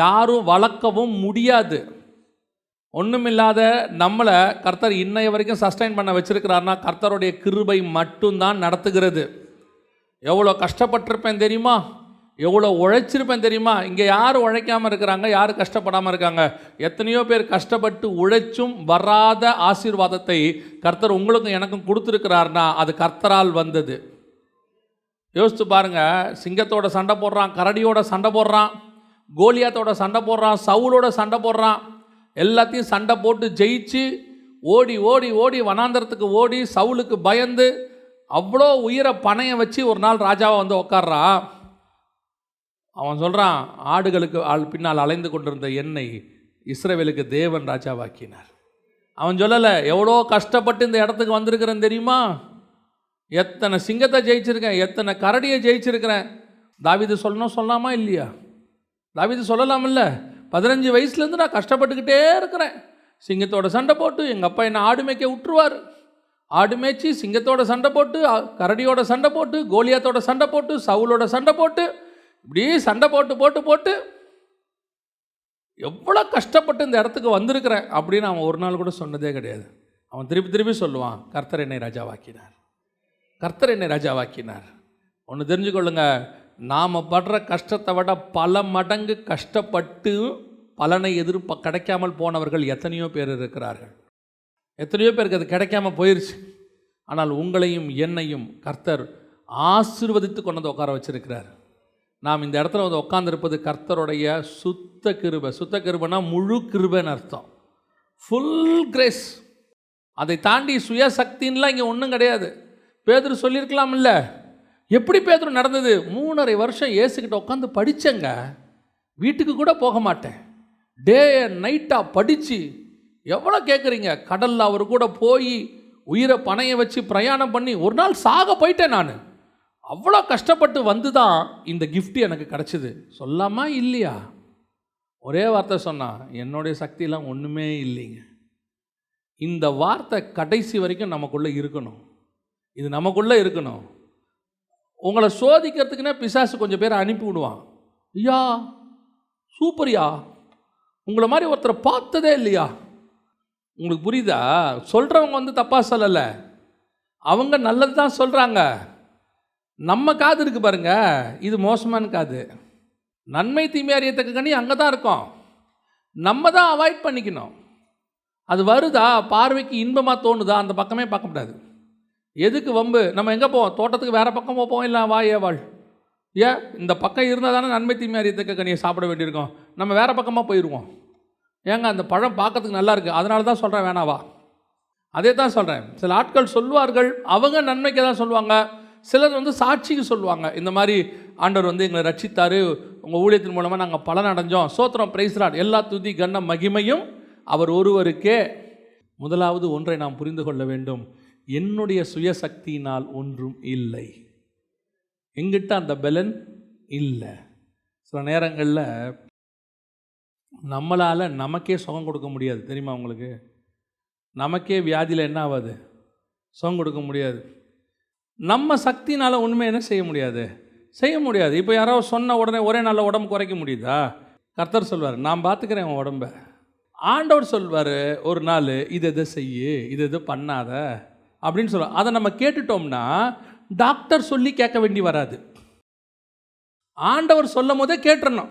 யாரும் வளர்க்கவும் முடியாது. ஒன்றுமில்லாத நம்மளை கர்த்தர் இன்னைய வரைக்கும் சஸ்டைன் பண்ண வச்சுருக்கிறாருன்னா கர்த்தருடைய கிருபை மட்டும்தான் நடத்துகிறது. எவ்வளோ கஷ்டப்பட்டிருப்பேன் தெரியுமா? எவ்வளோ உழைச்சிருப்பேன் தெரியுமா? இங்கே யார் உழைக்காமல் இருக்கிறாங்க, யார் கஷ்டப்படாமல் இருக்காங்க? எத்தனையோ பேர் கஷ்டப்பட்டு உழைச்சும் வராத ஆசீர்வாதத்தை கர்த்தர் உங்களுக்கும் எனக்கும் கொடுத்துருக்கிறாருனா அது கர்த்தரால் வந்தது. யோசித்து பாருங்கள். சிங்கத்தோட சண்டை போடுறான், கரடியோட சண்டை போடுறான், கோலியாத்தோட சண்டை போடுறான், சவுலோட சண்டை போடுறான். எல்லாத்தையும் சண்டை போட்டு ஜெயிச்சு ஓடி ஓடி ஓடி வனாந்தரத்துக்கு ஓடி சவுலுக்கு பயந்து அவ்வளோ உயிரை பணைய வச்சு ஒரு நாள் ராஜாவை வந்து உக்காடுறான். அவன் சொல்கிறான், ஆடுகளுக்கு ஆள் பின்னால் அலைந்து கொண்டிருந்த என்னை இஸ்ரவேலுக்கு தேவன் ராஜாவாக்கினார். அவன் சொல்லலை, எவ்வளோ கஷ்டப்பட்டு இந்த இடத்துக்கு வந்திருக்கிறேன்னு தெரியுமா? எத்தனை சிங்கத்தை ஜெயிச்சிருக்கேன், எத்தனை கரடியை ஜெயிச்சிருக்கிறேன். தாவீது சொல்லணும் சொல்லாமா இல்லையா? தாவீது சொல்லலாமில்ல? பதினஞ்சு வயசுலேருந்து நான் கஷ்டப்பட்டுக்கிட்டே இருக்கிறேன். சிங்கத்தோட சண்டை போட்டு எங்கள் அப்பா என்னை ஆடு மேய்க்க விட்டுருவார். ஆடு மேய்ச்சி சிங்கத்தோட சண்டை போட்டு, கரடியோட சண்டை போட்டு, கோலியாத்தோட சண்டை போட்டு, சவுலோட சண்டை போட்டு, இப்படியே சண்டை போட்டு போட்டு போட்டு எவ்வளோ கஷ்டப்பட்டு இந்த இடத்துக்கு வந்திருக்கிறேன் அப்படின்னு அவன் ஒரு நாள் கூட சொன்னதே கிடையாது. அவன் திருப்பி திருப்பி சொல்லுவான், கர்த்தர் என்னை ராஜாவாக்கினார், கர்த்தர் என்னை ராஜாவாக்கினார். ஒன்று தெரிஞ்சுக்கொள்ளுங்க, நாம் படுற கஷ்டத்தை விட பல மடங்கு கஷ்டப்பட்டு பலனை எதிர்ப்ப கிடைக்காமல் போனவர்கள் எத்தனையோ பேர் இருக்கிறார்கள். எத்தனையோ பேருக்கு அது கிடைக்காம போயிடுச்சு. ஆனால் உங்களையும் என்னையும் கர்த்தர் ஆசீர்வதித்து கொண்டு வந்து உட்கார வச்சிருக்கிறார். நாம் இந்த இடத்துல வந்து உட்காந்துருப்பது கர்த்தருடைய சுத்த கிருபை. சுத்த கிருபைனா முழு கிருபைன்னு அர்த்தம், ஃபுல் கிரேஸ். அதை தாண்டி சுயசக்தின்லாம் இங்கே ஒன்றும் கிடையாது. பேதுரு சொல்லியிருக்கலாம் இல்லை? எப்படி பேதுரு நடந்தது? மூணரை வருஷம் ஏசுக்கிட்ட உட்காந்து படித்தேங்க, வீட்டுக்கு கூட போக மாட்டேன், டே நைட்டாக படித்து. எவ்வளோ கேட்குறீங்க? கடலில் அவர் கூட போய் உயிரை பணைய வச்சு பிரயாணம் பண்ணி ஒரு நாள் சாக போயிட்டேன் நான். அவ்வளோ கஷ்டப்பட்டு வந்து தான் இந்த கிஃப்ட் எனக்கு கிடச்சிது. சொல்லாமா இல்லையா? ஒரே வார்த்தை சொன்னால், என்னுடைய சக்தியெலாம் ஒன்றுமே இல்லைங்க. இந்த வார்த்தை கடைசி வரைக்கும் நமக்குள்ளே இருக்கணும். இது நமக்குள்ளே இருக்கணும். உங்களை சோதிக்கிறதுக்குன்னா பிசாசு கொஞ்சம் பேர் அனுப்பி விடுவான். ஐயா சூப்பர்யா, உங்களை மாதிரி ஒருத்தரை பார்த்ததே இல்லையா. உங்களுக்கு புரியுதா? சொல்கிறவங்க வந்து தப்பாக சொல்லலை, அவங்க நல்லது தான் சொல்கிறாங்க. நம்ம காது இருக்கு பாருங்க, இது மோசமான காது. நன்மை தீமை அறியத்தக்க கண்ணி அங்கே தான் இருக்கும். நம்ம தான் அவாய்ட் பண்ணிக்கணும். அது வருதா, பார்வைக்கு இன்பமாக தோணுதா, அந்த பக்கமே பார்க்க முடியாது. எதுக்கு வம்பு? நம்ம எங்கே போவோம்? தோட்டத்துக்கு வேறு பக்கம் போவோம். இல்லை வா ஏ வாழ் ஏ இந்த பக்கம் இருந்தால் தானே நன்மை தீமை அறியத்தக்க கண்ணியை சாப்பிட வேண்டியிருக்கோம். நம்ம வேறு பக்கமாக போயிடுவோம். ஏங்க அந்த பழம் பார்க்கறதுக்கு நல்லா இருக்குது, அதனால தான் சொல்கிறேன் வேணாவா. அதே தான் சொல்கிறேன். சில ஆட்கள் சொல்வார்கள், அவங்க நன்மைக்கு தான் சொல்லுவாங்க. சிலர் வந்து சாட்சிக்கு சொல்லுவாங்க, இந்த மாதிரி ஆண்டவர் வந்து எங்களை ரட்சித்தார், உங்கள் ஊழியத்தின் மூலமாக நாங்கள் பலன் அடைஞ்சோம், சோத்திரம் பிரைஸ் லார்ட், எல்லா துதி கன மகிமையும் அவர் ஒருவருக்கே. முதலாவது ஒன்றை நாம் புரிந்து கொள்ள வேண்டும், என்னுடைய சுயசக்தியினால் ஒன்றும் இல்லை, எங்கிட்ட அந்த பலன் இல்லை. சில நேரங்களில் நம்மளால் நமக்கே சுகம் கொடுக்க முடியாது தெரியுமா உங்களுக்கு? நமக்கே வியாதியில் என்ன ஆகாது, சுகம் கொடுக்க முடியாது. நம்ம சக்தினால் ஒன்றுமே என்ன செய்ய முடியாது, செய்ய முடியாது. இப்போ யாரோ சொன்ன உடனே ஒரே நாளில் உடம்பு குறைக்க முடியுதா? கர்த்தர் சொல்வார், நான் பார்த்துக்கிறேன் உன் உடம்பை. ஆண்டவர் சொல்வார் ஒரு நாள், இது எதை செய்யு, இது எது பண்ணாத அப்படின்னு சொல்லுவார். அதை நம்ம கேட்டுட்டோம்னா டாக்டர் சொல்லி கேட்க வேண்டி வராது. ஆண்டவர் சொல்லும் போதே கேட்டுறணும்,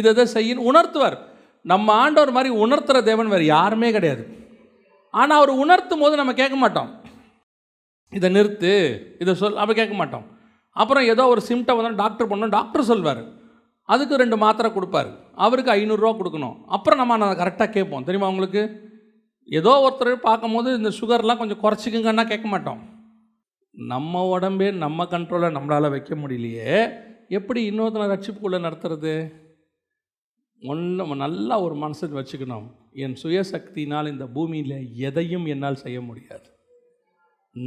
இது எதை செய்யுன்னு உணர்த்துவார். நம்ம ஆண்டவர் மாதிரி உணர்த்துற தேவன் வேறு யாருமே கிடையாது. ஆனால் அவர் உணர்த்தும் போது நம்ம கேட்க மாட்டோம், இதை நிறுத்து இதை சொல் அப்படி கேட்க மாட்டோம். அப்புறம் ஏதோ ஒரு சிம்டம் வந்தாலும் டாக்டர் பண்ணணும், டாக்டர் சொல்வார், அதுக்கு ரெண்டு மாத்திரை கொடுப்பார், அவருக்கு ஐநூறுரூவா கொடுக்கணும். அப்புறம் நம்ம நான் கரெக்டாக கேட்போம் தெரியுமா உங்களுக்கு? ஏதோ ஒருத்தர் பார்க்கும்போது இந்த சுகர்லாம் கொஞ்சம் குறைச்சிக்குங்கன்னா கேட்க மாட்டோம். நம்ம உடம்பே நம்ம கண்ட்ரோலில் நம்மளால் வைக்க முடியலையே, எப்படி இன்னொருத்தனை ரட்சிப்புக்குள்ளே நடத்துறது? ஒன்று நல்லா ஒரு மனசில் வச்சுக்கணும், என் சுயசக்தினால் இந்த பூமியில் எதையும் என்னால் செய்ய முடியாது.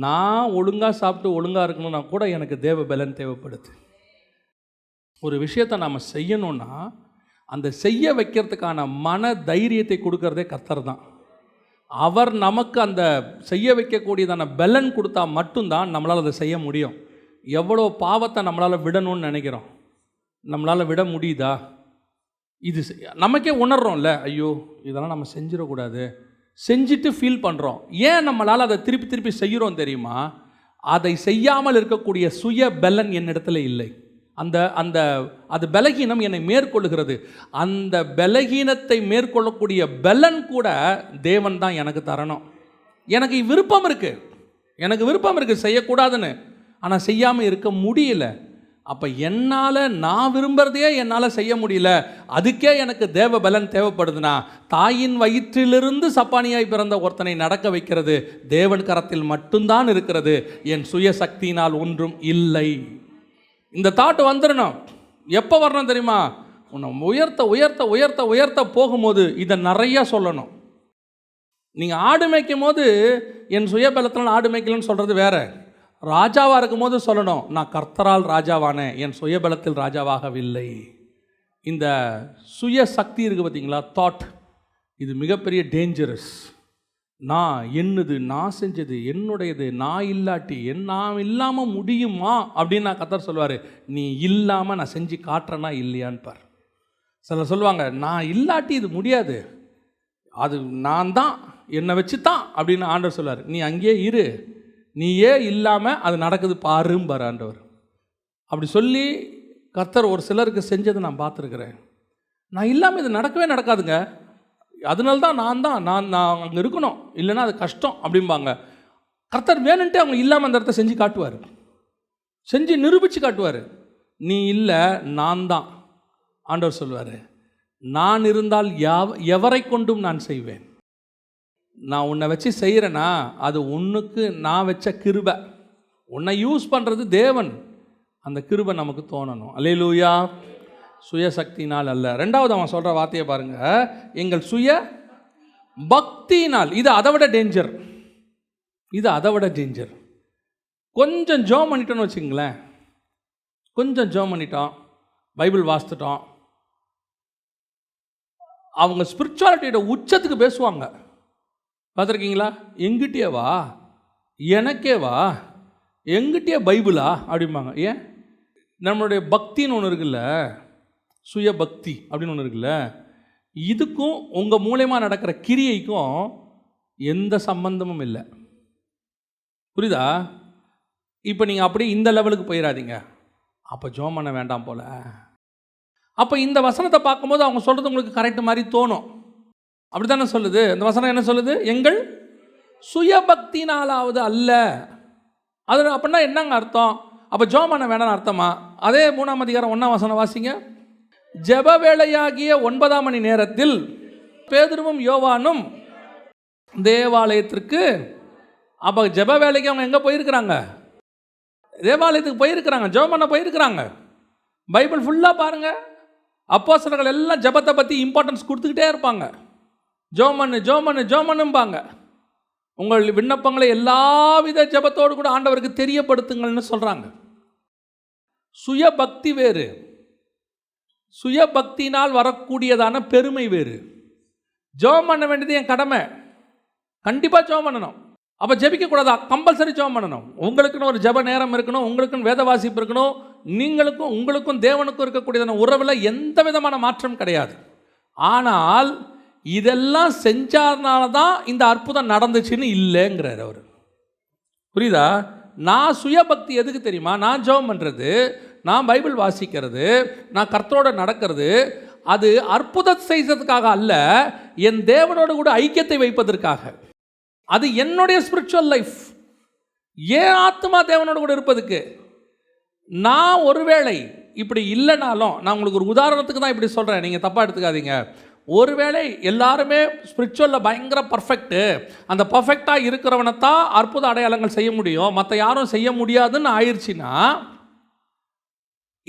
நான் ஒழுங்காக சாப்பிட்டு ஒழுங்காக இருக்கணும்னா கூட எனக்கு தேவ பலன் தேவைப்படுது. ஒரு விஷயத்தை நாம் செய்யணும்னா அந்த செய்ய வைக்கிறதுக்கான மன தைரியத்தை கொடுக்கறதே கர்த்தர் தான். அவர் நமக்கு அந்த செய்ய வைக்கக்கூடியதான பலன் கொடுத்தா மட்டும்தான் நம்மளால் அதை செய்ய முடியும். எவ்வளோ பாவத்தை நம்மளால் விடணும்னு நினைக்கிறோம், நம்மளால் விட முடியுதா? இது நமக்கே உணர்றோம்ல, ஐயோ இதெல்லாம் நம்ம செஞ்சிடக்கூடாது, செஞ்சுட்டு ஃபீல் பண்ணுறோம். ஏன் நம்மளால் அதை திருப்பி திருப்பி செய்கிறோம் தெரியுமா? அதை செய்யாமல் இருக்கக்கூடிய சுய பலன் என்னிடத்துல இல்லை. அந்த அந்த அது பலகீனம் என்னை மேற்கொள்ளுகிறது. அந்த பலகீனத்தை மேற்கொள்ளக்கூடிய பலன் கூட தேவன் தான் எனக்கு தரணும். எனக்கு விருப்பம் இருக்குது, எனக்கு விருப்பம் இருக்குது செய்யக்கூடாதுன்னு, ஆனால் செய்யாமல் இருக்க முடியல. அப்போ என்னால் நான் விரும்புகிறதையே என்னால் செய்ய முடியல, அதுக்கே எனக்கு தேவ பலன் தேவைப்படுதுன்னா, தாயின் வயிற்றிலிருந்து சப்பானியாய் பிறந்த ஒருத்தனை நடக்க வைக்கிறது தேவன் கரத்தில் மட்டும்தான் இருக்கிறது. என் சுய சக்தியினால் ஒன்றும் இல்லை. இந்த தாட்டு வந்துடணும். எப்போ வரணும் தெரியுமா? உன்னை உயர்த்த உயர்த்த உயர்த்த உயர்த்த போகும்போது இதை நிறையா சொல்லணும். நீங்கள் ஆடு மேய்க்கும் போது என் சுய பலத்தினால் ஆடு மேய்க்கலன்னு சொல்கிறது வேறு. ராஜாவாக இருக்கும் போது சொல்லணும், நான் கர்த்தரால் ராஜாவானேன், என் சுய பலத்தில் ராஜாவாகவில்லை. இந்த சுய சக்தி இருக்குது பார்த்தீங்களா, தாட், இது மிகப்பெரிய டேஞ்சரஸ். நான் என்னது, நான் செஞ்சது, என்னுடையது, நான் இல்லாட்டி என் நான் இல்லாமல் முடியுமா அப்படின்னு நான் கர்த்தர் சொல்லுவார். நீ இல்லாமல் நான் செஞ்சு காட்டுறேன்னா இல்லையான்னு பார். சிலர் சொல்லுவாங்க, நான் இல்லாட்டி இது முடியாது, அது நான் தான், என்னை வச்சு தான் அப்படின்னு ஆண்டவர் சொல்லுவார். நீ அங்கேயே இரு, நீயே இல்லாமல் அது நடக்குது பாரும்பார் ஆண்டவர். அப்படி சொல்லி கர்த்தர் ஒரு சிலருக்கு செஞ்சதை நான் பார்த்துருக்குறேன். நான் இல்லாமல் இது நடக்கவே நடக்காதுங்க, அதனால தான் நான் தான் நான் நான் அங்கே இருக்கணும், இல்லைன்னா அது கஷ்டம் அப்படிம்பாங்க. கர்த்தர் வேணுன்ட்டு அவங்க இல்லாமல் அந்த இடத்த செஞ்சு காட்டுவார், செஞ்சு நிரூபித்து காட்டுவார். நீ இல்லை, நான் தான் ஆண்டவர் சொல்லுவார். நான் இருந்தால் யாவ எவரை கொண்டும் நான் செய்வேன். நான் உன்னை வச்சு செய்கிறேன்னா அது ஒன்றுக்கு நான் வச்ச கிருபை, உன்னை யூஸ் பண்ணுறது தேவன், அந்த கிருபை நமக்கு தோணணும். அல்லேலூயா. சுயசக்தினால் அல்ல. ரெண்டாவது அவன் சொல்கிற வார்த்தையை பாருங்கள், எங்கள் சுய பக்தினால். இது அதை விட டேஞ்சர், இது அதை விட டேஞ்சர். கொஞ்சம் ஜோம் பண்ணிட்டோன்னு வச்சுங்களேன், கொஞ்சம் ஜோம் பண்ணிட்டோம், பைபிள் வாசித்துட்டோம், அவங்க ஸ்பிரிச்சுவாலிட்டியோட உச்சத்துக்கு பேசுவாங்க. பார்த்துருக்கீங்களா? எங்கிட்டே வா, எனக்கே வா, எங்கிட்டே பைபிளா அப்படிம்பாங்க. ஏன்? நம்மளுடைய பக்தின்னு ஒன்று இருக்குல்ல, சுய பக்தி அப்படின்னு ஒன்று இருக்குல்ல, இதுக்கும் உங்கள் மூலயமா நடக்கிற கிரியைக்கும் எந்த சம்பந்தமும் இல்லை. புரியுதா? இப்போ நீங்கள் அப்படியே இந்த லெவலுக்கு போயிடாதீங்க. அப்போ ஜோம் பண்ண வேண்டாம் போல். அப்போ இந்த வசனத்தை பார்க்கும்போது அவங்க சொல்கிறது உங்களுக்கு கரெக்ட் மாதிரி தோணும். அப்படி தானே சொல்லுது இந்த வசனம். என்ன சொல்லுது? எங்கள் சுயபக்தினாலாவது அல்ல. அது அப்படின்னா என்னங்க அர்த்தம்? அப்போ ஜோம் பண்ண வேண்டாம்னு அர்த்தமா? அதே மூணாம் அதிகாரம் ஒன்றாம் வசனம் வாசிங்க. ஜெப வேளையாகிய ஒன்பதாம் மணி நேரத்தில் பேதுருவும் யோவானும் தேவாலயத்திற்கு. அப்போ ஜெப வேளைக்கு அவங்க எங்கே போயிருக்கிறாங்க? தேவாலயத்துக்கு போயிருக்கிறாங்க, ஜெபம் பண்ண போயிருக்கிறாங்க. பைபிள் ஃபுல்லாக பாருங்கள், அப்போஸ்தலர்கள் எல்லாம் ஜெபத்தை பற்றி இம்பார்ட்டன்ஸ் கொடுத்துக்கிட்டே இருப்பாங்க. ஜோமன்னு ஜோமன்னு ஜோமன்னும்பாங்க. உங்கள் விண்ணப்பங்களை எல்லாவித ஜெபத்தோடு கூட ஆண்டவருக்கு தெரியப்படுத்துங்கள்னு சொல்கிறாங்க. சுய பக்தி வேறு, சுய பக்தினால் வரக்கூடியதான பெருமை வேறு. ஜெபம் பண்ண வேண்டியது என் கடமை, கண்டிப்பாக ஜெபம் பண்ணணும். அப்போ ஜெபிக்கக்கூடாதா? கம்பல்சரி ஜெபம் பண்ணணும். உங்களுக்குன்னு ஒரு ஜெப நேரம் இருக்கணும், உங்களுக்குன்னு வேத வாசிப்பு இருக்கணும். நீங்களுக்கும் உங்களுக்கும் தேவனுக்கும் இருக்கக்கூடியதான உறவில் எந்த விதமான மாற்றம் கிடையாது. ஆனால் இதெல்லாம் செஞ்சாதனால தான் இந்த அற்புதம் நடந்துச்சுன்னு இல்லைங்கிறார் அவர். புரியுதா? நான் சுயபக்தி எதுக்கு தெரியுமா? நான் ஜெபம் பண்ணுறது, நான் பைபிள் வாசிக்கிறது, நான் கர்த்தரோட நடக்கிறது, அது அற்புதம் செய்கிறதுக்காக அல்ல, என் தேவனோட கூட ஐக்கியத்தை வைப்பதற்காக. அது என்னுடைய ஸ்பிரிச்சுவல் லைஃப், ஏன் ஆத்மா தேவனோட கூட இருப்பதுக்கு. நான் ஒருவேளை இப்படி இல்லைனாலும், நான் உங்களுக்கு ஒரு உதாரணத்துக்கு தான் இப்படி சொல்கிறேன், நீங்கள் தப்பாக எடுத்துக்காதீங்க. ஒருவேளை எல்லாருமே ஸ்பிரிச்சுவலில் பயங்கர பர்ஃபெக்ட்டு, அந்த பர்ஃபெக்டாக இருக்கிறவனைத்தான் அற்புத அடையாளங்கள் செய்ய முடியும், மற்ற யாரும் செய்ய முடியாதுன்னு ஆயிடுச்சுன்னா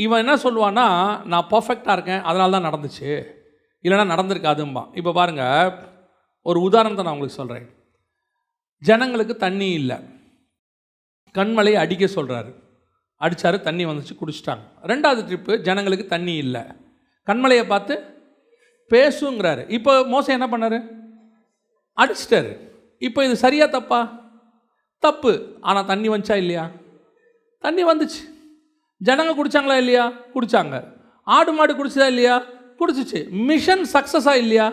இவன் என்ன சொல்லுவான்னா, நான் பர்ஃபெக்டாக இருக்கேன் அதனால தான் நடந்துச்சு, இல்லைனா நடந்திருக்காதும்பா. இப்போ பாருங்கள், ஒரு உதாரணத்தை நான் உங்களுக்கு சொல்கிறேன். ஜனங்களுக்கு தண்ணி இல்லை, கண்மலையை அடிக்க சொல்கிறாரு. அடித்தார், தண்ணி வந்துச்சு, குடிச்சிட்டாங்க. ரெண்டாவது ட்ரிப்பு ஜனங்களுக்கு தண்ணி இல்லை, கண்மலையை பார்த்து பேசுங்கிறாரு. இப்போ மோசே என்ன பண்ணார்? அடிச்சிட்டாரு. இப்போ இது சரியா தப்பா? தப்பு. ஆனால் தண்ணி வந்துச்சா இல்லையா? தண்ணி வந்துச்சு. ஜனங்க குடித்தாங்களா இல்லையா? குடித்தாங்க. ஆடு மாடு குடிச்சதா இல்லையா? குடிச்சிச்சு. மிஷன் சக்ஸஸாக இல்லையா?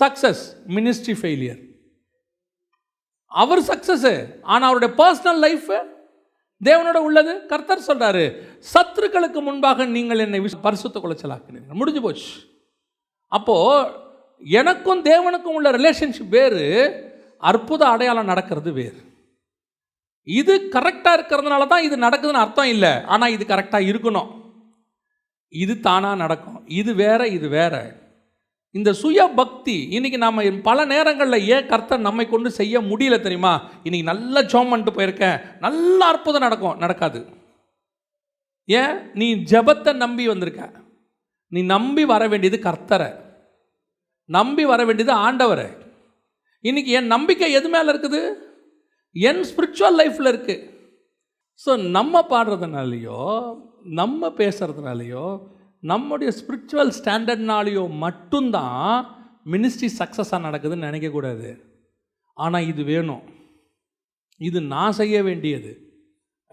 சக்ஸஸ். Ministry failure. அவர் சக்ஸஸ்ஸு, ஆனால் அவருடைய பர்சனல் லைஃபு தேவனோட உள்ளது. கர்த்தர் சொல்கிறாரு, சத்துருக்களுக்கு முன்பாக நீங்கள் என்னை பரிசுத்த குலைச்சலாக்கினீர்கள். முடிஞ்சு போச்சு. அப்போது எனக்கும் தேவனுக்கும் உள்ள ரிலேஷன்ஷிப் வேறு, அற்புத அடையாளம் நடக்கிறது வேறு. இது கரெக்டாக இருக்கிறதுனால தான் இது நடக்குதுன்னு அர்த்தம் இல்லை, ஆனால் இது கரெக்டாக இருக்கணும். இது தானாக நடக்கும். இது வேற, இது வேற. இந்த சுய பக்தி இன்றைக்கி நம்ம பல நேரங்களில் ஏன் கர்த்தர் நம்மை கொண்டு செய்ய முடியல தெரியுமா? இன்றைக்கி நல்லா ஜெபம் பண்ணிட்டு போயிருக்கேன், நல்லா அற்புதம் நடக்கும். நடக்காது. ஏன்? நீ ஜெபத்தை நம்பி வந்திருக்க. நீ நம்பி வர வேண்டியது கர்த்தரை, நம்பி வர வேண்டியது ஆண்டவரை. இன்றைக்கி என் நம்பிக்கை எது மேலே இருக்குது? என் ஸ்பிரிச்சுவல் லைஃப்பில் இருக்குது. ஸோ நம்ம பாடுறதுனாலையோ நம்ம பேசுகிறதுனாலையோ நம்முடைய ஸ்பிரிச்சுவல் ஸ்டாண்டர்ட்னாலேயோ மட்டும்தான் மினிஸ்ட்ரி சக்ஸஸாக நடக்குதுன்னு நினைக்கக்கூடாது. ஆனால் இது வேணும், இது நான் செய்ய வேண்டியது,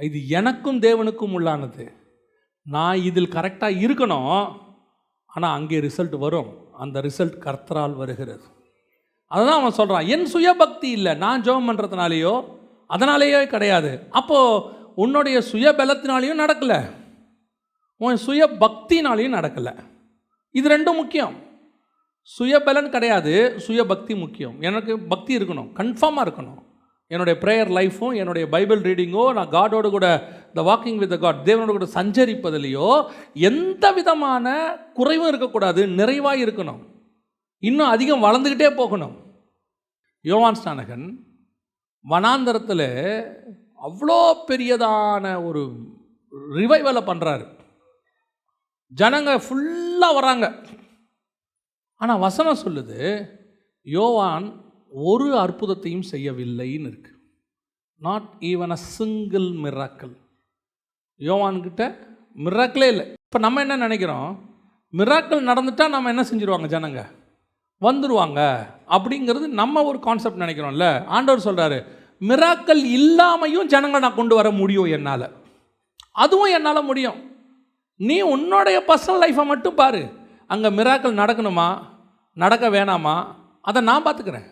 இது எனக்கும் தேவனுக்கும் உள்ளானது. நான் இதில் கரெக்டாக இருக்கணும், ஆனால் அங்கே ரிசல்ட் வரும். அந்த ரிசல்ட் கர்த்தரால் வருகிறது. அதுதான் அவன் சொல்கிறான், என் சுய பக்தி இல்லை, நான் ஜெபம் பண்ணுறதுனாலேயோ அதனாலேயோ கிடையாது. அப்போது உன்னுடைய சுய பலத்தினாலேயும் நடக்கலை, உன் சுய பக்தினாலேயும் நடக்கலை. இது ரெண்டும் முக்கியம். சுய பலன் கிடையாது, சுய பக்தி முக்கியம். எனக்கு பக்தி இருக்கணும், கன்ஃபார்மாக இருக்கணும். என்னுடைய ப்ரேயர் லைஃப்பும் என்னுடைய பைபிள் ரீடிங்கோ நான் காடோடு கூட த வாக்கிங் வித் காட் தேவனோடு கூட சஞ்சரிப்பதிலையோ எந்த விதமான குறைவும் இருக்கக்கூடாது, நிறைவாக இருக்கணும். இன்னும் அதிகம் வளர்ந்துக்கிட்டே போகணும். யோவான் ஸ்நானகன் வனாந்தரத்தில் அவ்வளோ பெரியதான ஒரு ரிவைவலை பண்ணுறாரு. ஜனங்க ஃபுல்லாக வராங்க. ஆனால் வசனம் சொல்லுது, யோவான் ஒரு அற்புதத்தையும் செய்யவில்லைன்னு இருக்கு. Not even a single miracle. யோவான்கிட்ட மிராக்கிளே இல்லை. இப்போ நம்ம என்ன நினைக்கிறோம்? மிராக்கிள் நடந்துட்டால் நம்ம என்ன செஞ்சுருவாங்க? ஜனங்க வந்துடுவாங்க அப்படிங்கிறது நம்ம ஒரு கான்செப்ட் நினைக்கிறோம்ல. ஆண்டவர் சொல்கிறாரு, மிராக்கிள் இல்லாமையும் ஜனங்களை நான் கொண்டு வர முடியும் என்னால், அதுவும் என்னால் முடியும். நீ உன்னோடைய பர்சனல் லைஃப்பை மட்டும் பாரு. அங்கே மிராக்கிள் நடக்கணுமா நடக்க வேணாமா அதை நான் பார்த்துக்கிறேன்.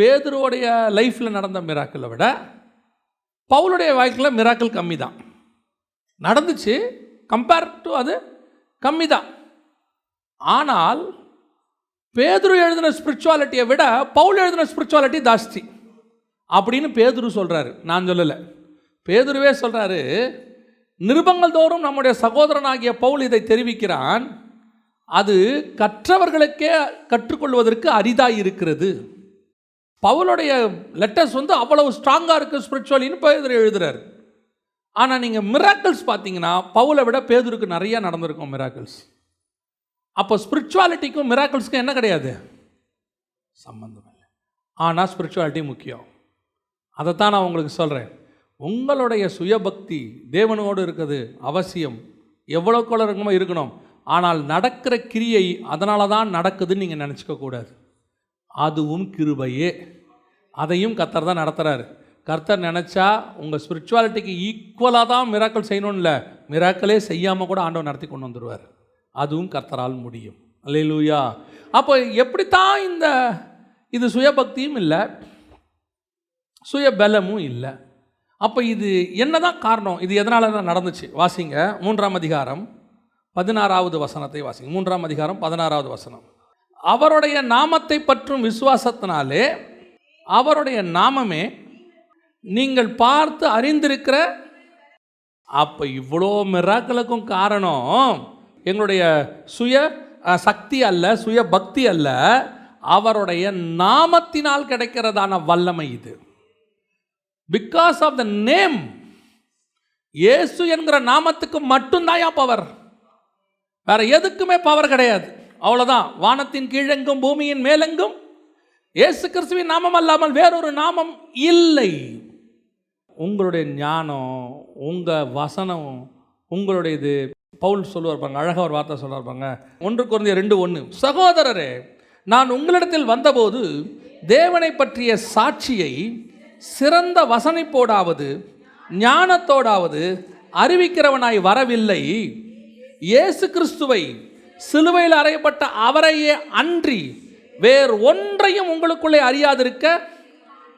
பேதுருவோடைய லைஃப்பில் நடந்த மிராக்கிளை விட பவுலுடைய வாழ்க்கையில் மிராக்கிள் கம்மி தான் நடந்துச்சு. கம்பேர் டு அது கம்மி தான். ஆனால் பேதுரு எழுதின ஸ்பிரிச்சுவாலிட்டியை விட பவுல் எழுதின ஸ்பிரிச்சுவாலிட்டி ஜாஸ்தி அப்படின்னு பேதுரு சொல்கிறாரு. நான் சொல்லலை, பேதுருவே சொல்கிறாரு. நிருபங்கள் தோறும் நம்முடைய சகோதரனாகிய பவுல் இதை தெரிவிக்கிறான். அது கற்றவர்களுக்கே கற்றுக்கொள்வதற்கு அரிதாக இருக்கிறது. பவுலுடைய லெட்டர்ஸ் வந்து அவ்வளவு ஸ்ட்ராங்காக இருக்குது ஸ்பிரிச்சுவலின்னு பேதுரு எழுதுகிறார். ஆனால் நீங்கள் மிராக்கிள்ஸ் பார்த்தீங்கன்னா பவுலை விட பேதுருக்கு நிறையா நடந்திருக்கும் மிராக்கிள்ஸ். அப்போ ஸ்பிரிச்சுவாலிட்டிக்கும் மிராக்கிள்ஸுக்கும் என்ன கிடையாது? சம்பந்தம் இல்லை. ஆனால் ஸ்பிரிச்சுவாலிட்டி முக்கியம். அதைத்தான் நான் உங்களுக்கு சொல்கிறேன். உங்களுடைய சுயபக்தி தேவனோடு இருக்கிறது அவசியம், எவ்வளோக்குள்ள இருக்கமோ இருக்கணும். ஆனால் நடக்கிற கிரியை அதனால தான் நடக்குதுன்னு நீங்கள் நினச்சிக்க கூடாது. அதுவும் கிருபையே. அதையும் கர்த்தர் தான் நடத்துகிறாரு. கர்த்தர் நினச்சா உங்கள் ஸ்பிரிச்சுவாலிட்டிக்கு ஈக்குவலாக தான் மிராக்கிள் செய்யணும்னு இல்லை, மிராக்கிளே செய்யாமல் கூட ஆண்டவர் நடத்தி கொண்டு வந்துடுவார். அதுவும் கர்த்தரால் முடியும். அல்லேலூயா. அப்போ எப்படித்தான் இந்த இது சுயபக்தியும் இல்லை, சுய பலமும் இல்லை. அப்போ இது என்ன தான் காரணம்? இது எதனால தான் நடந்துச்சு? வாசிங்க மூன்றாம் அதிகாரம் பதினாறாவது வசனத்தை வாசிங்க. மூன்றாம் அதிகாரம் பதினாறாவது வசனம். அவருடைய நாமத்தை பற்றும் விசுவாசத்தினாலே, அவருடைய நாமமே நீங்கள் பார்த்து அறிந்திருக்கிற. அப்போ இவ்வளோ மிராக்களுக்கும் காரணம் எங்களுடைய சுய சக்தி அல்ல, சுய பக்தி அல்ல, அவருடைய நாமத்தினால் கிடைக்கிறதான வல்லமை இது. பிகாஸ் ஆஃப் த நேம், இயேசு என்கிற நாமத்துக்கு மட்டும்தான் பவர். வேற எதுக்குமே பவர் கிடையாது. அவ்வளோதான். வானத்தின் கீழெங்கும் பூமியின் மேலெங்கும் இயேசு கிறிஸ்துவின் நாமம் அல்லாமல் வேறொரு நாமம் இல்லை. உங்களுடைய ஞானம், உங்கள் வசனம், உங்களுடைய இது பவுல் சொல்லுவார் பாருங்க, அழகாக ஒரு வார்த்தை சொல்லுவார் பாருங்க, ஒன்று கொரிந்தியர் ரெண்டு ஒன்று, சகோதரரே, நான் உங்களிடத்தில் வந்தபோது தேவனை பற்றிய சாட்சியை சிறந்த வசனிப்போடாவது ஞானத்தோடாவது அறிவிக்கிறவனாய் வரவில்லை. இயேசு கிறிஸ்துவை சிலுவையில் அறையப்பட்ட அவரையே அன்றி வேறு ஒன்றையும் உங்களுக்குள்ளே அறியாதிருக்க,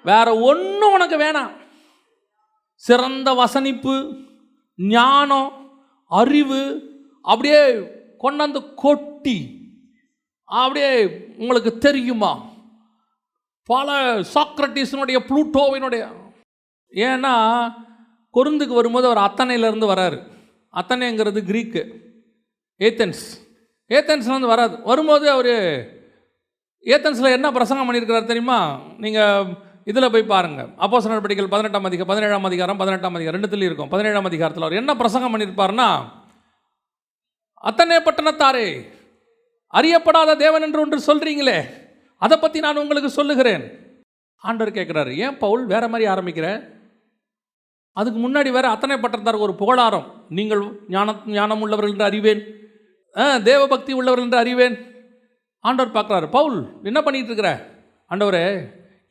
வேற ஒன்றும் உனக்கு வேணாம். சிறந்த வசனிப்பு, ஞானம், அறிவு அப்படியே கொண்டாந்து கொட்டி அப்படியே உங்களுக்கு தெரியுமா பல சாக்ரட்டிஸினுடைய புளூட்டோவினுடைய. ஏன்னா கொருந்துக்கு வரும்போது அவர் அத்தனையிலேருந்து வராரு. அத்தனைங்கிறது கிரீக்கு ஏத்தன்ஸ். ஏத்தன்ஸ்லேருந்து வராது. வரும்போது அவர் ஏத்தன்ஸில் என்ன பிரசங்கம் பண்ணியிருக்கிறார் தெரியுமா? நீங்கள் இதில் போய் பாருங்கள். அப்போஸ்தலர் நடபடிகள் பதினெட்டாம் அதிகாரம் பதினேழாம் அதிகாரம் பதினெட்டாம் அதிகாரம் ரெண்டுத்துலேயும் இருக்கும். பதினேழாம் அதிகாரத்தில் அவர் என்ன பிரசங்கம் பண்ணியிருப்பார்னா, அத்தனை பட்டணத்தாரே, அறியப்படாத தேவன் என்று ஒன்று சொல்கிறீங்களே, அதை பற்றி நான் உங்களுக்கு சொல்லுகிறேன். ஆண்டவர் கேட்குறாரு, ஏன் பவுல் வேறு மாதிரி ஆரம்பிக்கிற? அதுக்கு முன்னாடி வேறு அத்தனை பட்டத்தாருக்கு ஒரு புகழாரம், நீங்கள் ஞான ஞானம் உள்ளவர்கள் என்று அறிவேன், தேவபக்தி உள்ளவர்கள் என்று அறிவேன். ஆண்டவர் பார்க்குறாரு, பவுல் என்ன பண்ணிகிட்டு இருக்கிற? ஆண்டவரே,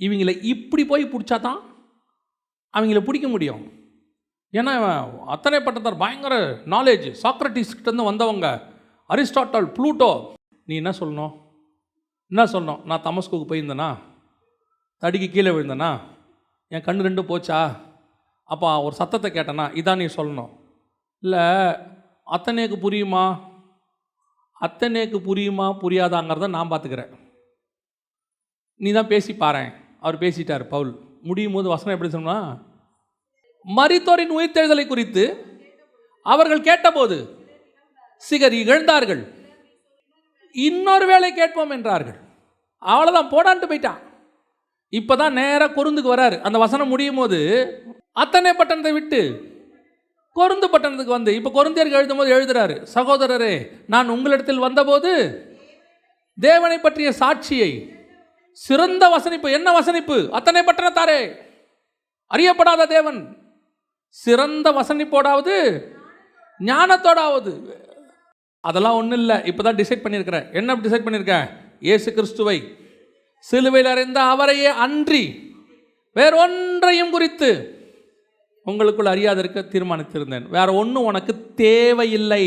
இவங்களை இப்படி போய் பிடிச்சா தான் அவங்கள பிடிக்க முடியும். ஏன்னா அத்தனை பட்டத்தார் பயங்கர நாலேஜ், சாக்ரட்டிஸ்கிட்டேருந்து வந்தவங்க, அரிஸ்டாட்டல், புளூட்டோ. நீ என்ன சொல்லணும் என்ன சொல்லணும்? நான் தமஸ்குக்கு போயிருந்தேனா, தடிக்கு கீழே விழுந்தேனா, என் கண்ணு ரெண்டு போச்சா, அப்போ ஒரு சத்தத்தை கேட்டேனா, இதான் நீ சொல்லணும். இல்லை அத்தனைக்கு புரியுமா அத்தனைக்கு புரியுமா புரியாதாங்கிறத நான் பார்த்துக்கிறேன், நீ தான் பேசி பாரு. அவர் பேசிட்டார். பவுல் முடியும் போது வசனம் எப்படி சொன்னால், மரித்தோரின் உயிர்த்தெழுதலை குறித்து அவர்கள் கேட்டபோது சிகர் இகழ்ந்தார்கள், இன்னொரு வேளை கேட்போம் என்றார்கள். அவ்வளோதான், போடான்ட்டு போயிட்டான். இப்போ தான் நேராக கொருந்துக்கு வராரு. அந்த வசனம் முடியும் போது அத்தனை பட்டணத்தை விட்டு கொருந்து பட்டணத்துக்கு வந்து இப்போ கொருந்தியருக்கு எழுதும் போது எழுதுறாரு, சகோதரரே, நான் உங்களிடத்தில் வந்தபோது தேவனை பற்றிய சாட்சியை சிறந்த வசனிப்பு. என்ன வசனிப்பு? அத்தனை பட்டணத்தாரே, அறியப்படாத தேவன் சிறந்த வசனிப்போடாவது ஞானத்தோடாவது. அதெல்லாம் ஒன்றும் இல்லை. இப்போ தான் டிசைட் பண்ணியிருக்கிறேன். என்ன டிசைட் பண்ணியிருக்கேன்? இயேசு கிறிஸ்துவை சிலுவையில் அறைந்த அவரையே அன்றி வேற ஒன்றையும் குறித்து உங்களுக்குள் அறியாதிருக்க தீர்மானித்திருந்தேன். வேற ஒன்றும் உனக்கு தேவையில்லை.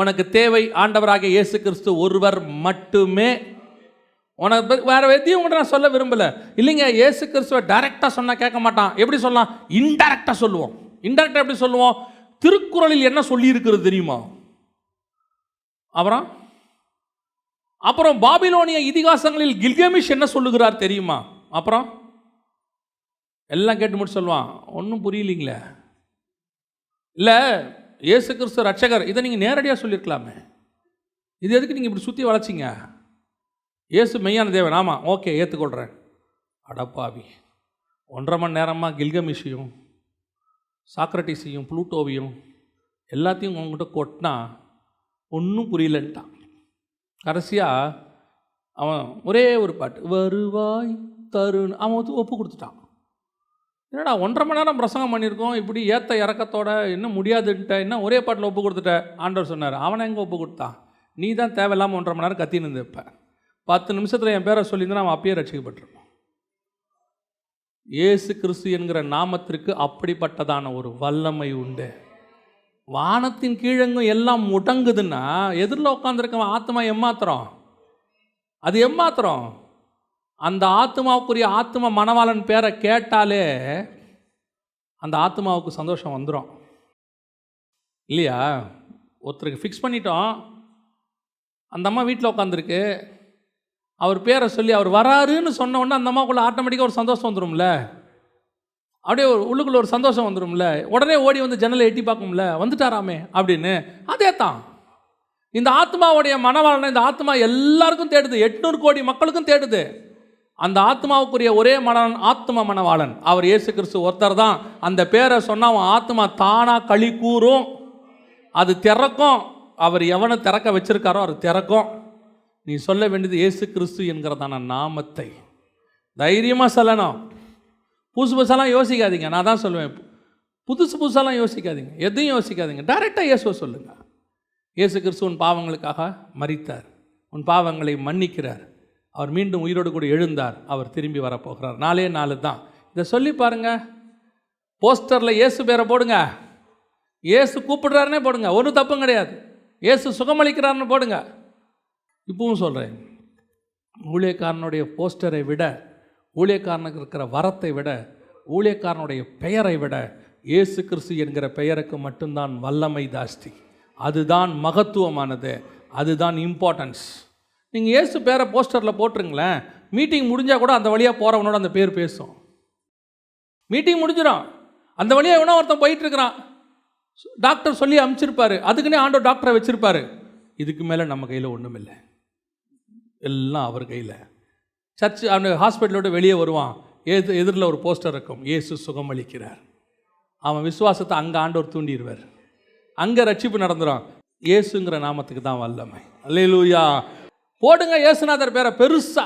உனக்கு தேவை ஆண்டவராக இயேசு கிறிஸ்து ஒருவர் மட்டுமே. உனக்கு வேறு எதையும் கூட நான் சொல்ல விரும்பலை. இல்லைங்க, இயேசு கிறிஸ்துவை டைரெக்டாக சொன்னால் கேட்க மாட்டான். எப்படி சொல்லலாம்? இன்டைரக்டாக சொல்லுவோம். இன்டைரக்டாக எப்படி சொல்லுவோம்? திருக்குறளில் என்ன சொல்லியிருக்கிறது தெரியுமா? அப்புறம் அப்புறம் பாபிலோனிய இதிகாசங்களில் கில்கமிஷ் என்ன சொல்லுகிறார் தெரியுமா? அப்புறம் எல்லாம் கேட்டு முடிச்சு சொல்லுவான், ஒன்றும் புரியலிங்களே. இல்லை, இயேசு கிறிஸ்து ரட்சகர், இதை நீங்கள் நேரடியாக சொல்லியிருக்கலாமே, இது எதுக்கு நீங்கள் இப்படி சுற்றி வளைச்சிங்க? இயேசு மெய்யான தேவன், ஆமாம், ஓகே, ஏற்றுக்கொள்கிறேன். அடப்பாவி, ஒன்றரை மணி நேரமாக கில்கமிஷையும் சாக்ரட்டிஸையும் புளூட்டோவையும் எல்லாத்தையும் உங்கள்கிட்ட கொட்டினா ஒன்றும் புரியலன்ட்டான். கடைசியாக அவன் ஒரே ஒரு பாட்டு, வருவாய் தருண், அவன் வந்து ஒப்பு கொடுத்துட்டான். என்னடா ஒன்றரை மணி நேரம் பிரசங்கம் பண்ணியிருக்கோம், இப்படி ஏற்ற இறக்கத்தோட இன்னும் முடியாதுன்ட்ட, இன்னும் ஒரே பாட்டில் ஒப்பு கொடுத்துட்ட. ஆண்டவர் சொன்னார், அவனை எங்கே ஒப்பு கொடுத்தான்? நீ தான் தேவையில்லாமல் ஒன்றரை மணி நேரம் கத்தின்னு இருந்தப்ப. பத்து நிமிஷத்தில் என் பேரை சொல்லியிருந்தேன், அவன் அப்பயே ரட்சிக்கப்பட்டிருப்பான். இயேசு கிறிஸ்து என்கிற நாமத்திற்கு அப்படிப்பட்டதான ஒரு வல்லமை உண்டு. வானத்தின் கீழங்கும் எல்லாம் முடங்குதுன்னா எதிரில் உட்காந்துருக்கவன் ஆத்மா எம்மாத்திரம்? அது எம்மாத்திரம்? அந்த ஆத்மாவுக்குரிய ஆத்மா மணவாளன் பேரை கேட்டாலே அந்த ஆத்மாவுக்கு சந்தோஷம் வந்துடும் இல்லையா? ஒருத்தருக்கு ஃபிக்ஸ் பண்ணிட்டோம், அந்த அம்மா வீட்டில் உட்காந்துருக்கு, அவர் பேரை சொல்லி அவர் வராருன்னு சொன்ன உடனே அந்த அம்மாவுக்குள்ளே ஆட்டோமேட்டிக்காக ஒரு சந்தோஷம் வந்துடும்ல, அப்படியே ஒரு உள்ளுக்குள்ளே ஒரு சந்தோஷம் வந்துடும்ல. உடனே ஓடி வந்து ஜன்னலை எட்டி பார்க்கும்ல, வந்துட்டாராமே அப்படின்னு. அதே தான் இந்த ஆத்மாவுடைய மனவாளனை இந்த ஆத்மா எல்லாருக்கும் தேடுது, எட்நூறு கோடி மக்களுக்கும் தேடுது. அந்த ஆத்மாவுக்குரிய ஒரே மனவாளன் ஆத்ம மனவாளன் அவர் இயேசு கிறிஸ்து ஒருத்தர் தான். அந்த பேரை சொன்னால் அவன் ஆத்மா தானாக களி கூறும், அது திறக்கும், அவர் எவனை திறக்க வச்சிருக்காரோ அவர் திறக்கும். நீ சொல்ல வேண்டியது ஏசு கிறிஸ்து என்கிறதான நாமத்தை தைரியமாக சொல்லணும். புதுசு புதுசாலாம் யோசிக்காதீங்க. நான் தான் சொல்லுவேன், புதுசு புதுசாலாம் யோசிக்காதீங்க, எதையும் யோசிக்காதீங்க. டைரெக்டாக இயேசுவை சொல்லுங்கள். இயேசு கிறிஸ்து உன் பாவங்களுக்காக மரித்தார், உன் பாவங்களை மன்னிக்கிறார், அவர் மீண்டும் உயிரோடு கூட எழுந்தார், அவர் திரும்பி வரப்போகிறார். நாலே நாலு தான். இதை சொல்லி பாருங்கள். போஸ்டரில் இயேசு பேரை போடுங்க, இயேசு கூப்பிடுறாருன்னே போடுங்க, ஒன்றும் தப்பும் கிடையாது. இயேசு சுகமளிக்கிறாருன்னு போடுங்க. இப்பவும் சொல்கிறேன், ஊழியக்காரனுடைய போஸ்டரை விட, ஊழியக்காரனுக்கு இருக்கிற வரத்தை விட, ஊழியக்காரனுடைய பெயரை விட இயேசு கிறிஸ்து என்கிற பெயருக்கு மட்டும்தான் வல்லமை ஜாஸ்தி. அதுதான் மகத்துவமானது, அதுதான் இம்பார்ட்டன்ஸ். நீங்கள் இயேசு பேரை போஸ்டரில் போட்டுருங்களேன், மீட்டிங் முடிஞ்சால் கூட அந்த வழியாக போகிறவனோட அந்த பேர் பேசும். மீட்டிங் முடிஞ்சிடும், அந்த வழியாக எவனோ ஒருத்தன் போயிட்டுருக்கிறான், டாக்டர் சொல்லி அனுப்பிச்சிருப்பாரு, அதுக்குன்னே ஆண்டவர் டாக்டரை வச்சுருப்பாரு. இதுக்கு மேலே நம்ம கையில் ஒன்றும் இல்லை, எல்லாம் அவர் கையில். சர்ச் அந்த ஹாஸ்பிட்டலோட வெளியே வருவான், எது எதிரில் ஒரு போஸ்டர் இருக்கும், இயேசு சுகமளிக்கிறார். அவன் விசுவாசத்தை அங்கே ஆண்டவர் தூண்டிடுவார், அங்கே ரட்சிப்பு நடந்துடும். இயேசுங்கிற நாமத்துக்கு தான் வல்லமை. அல்லேலூயா. போடுங்க இயேசுநாதர் பேரை பெருசா.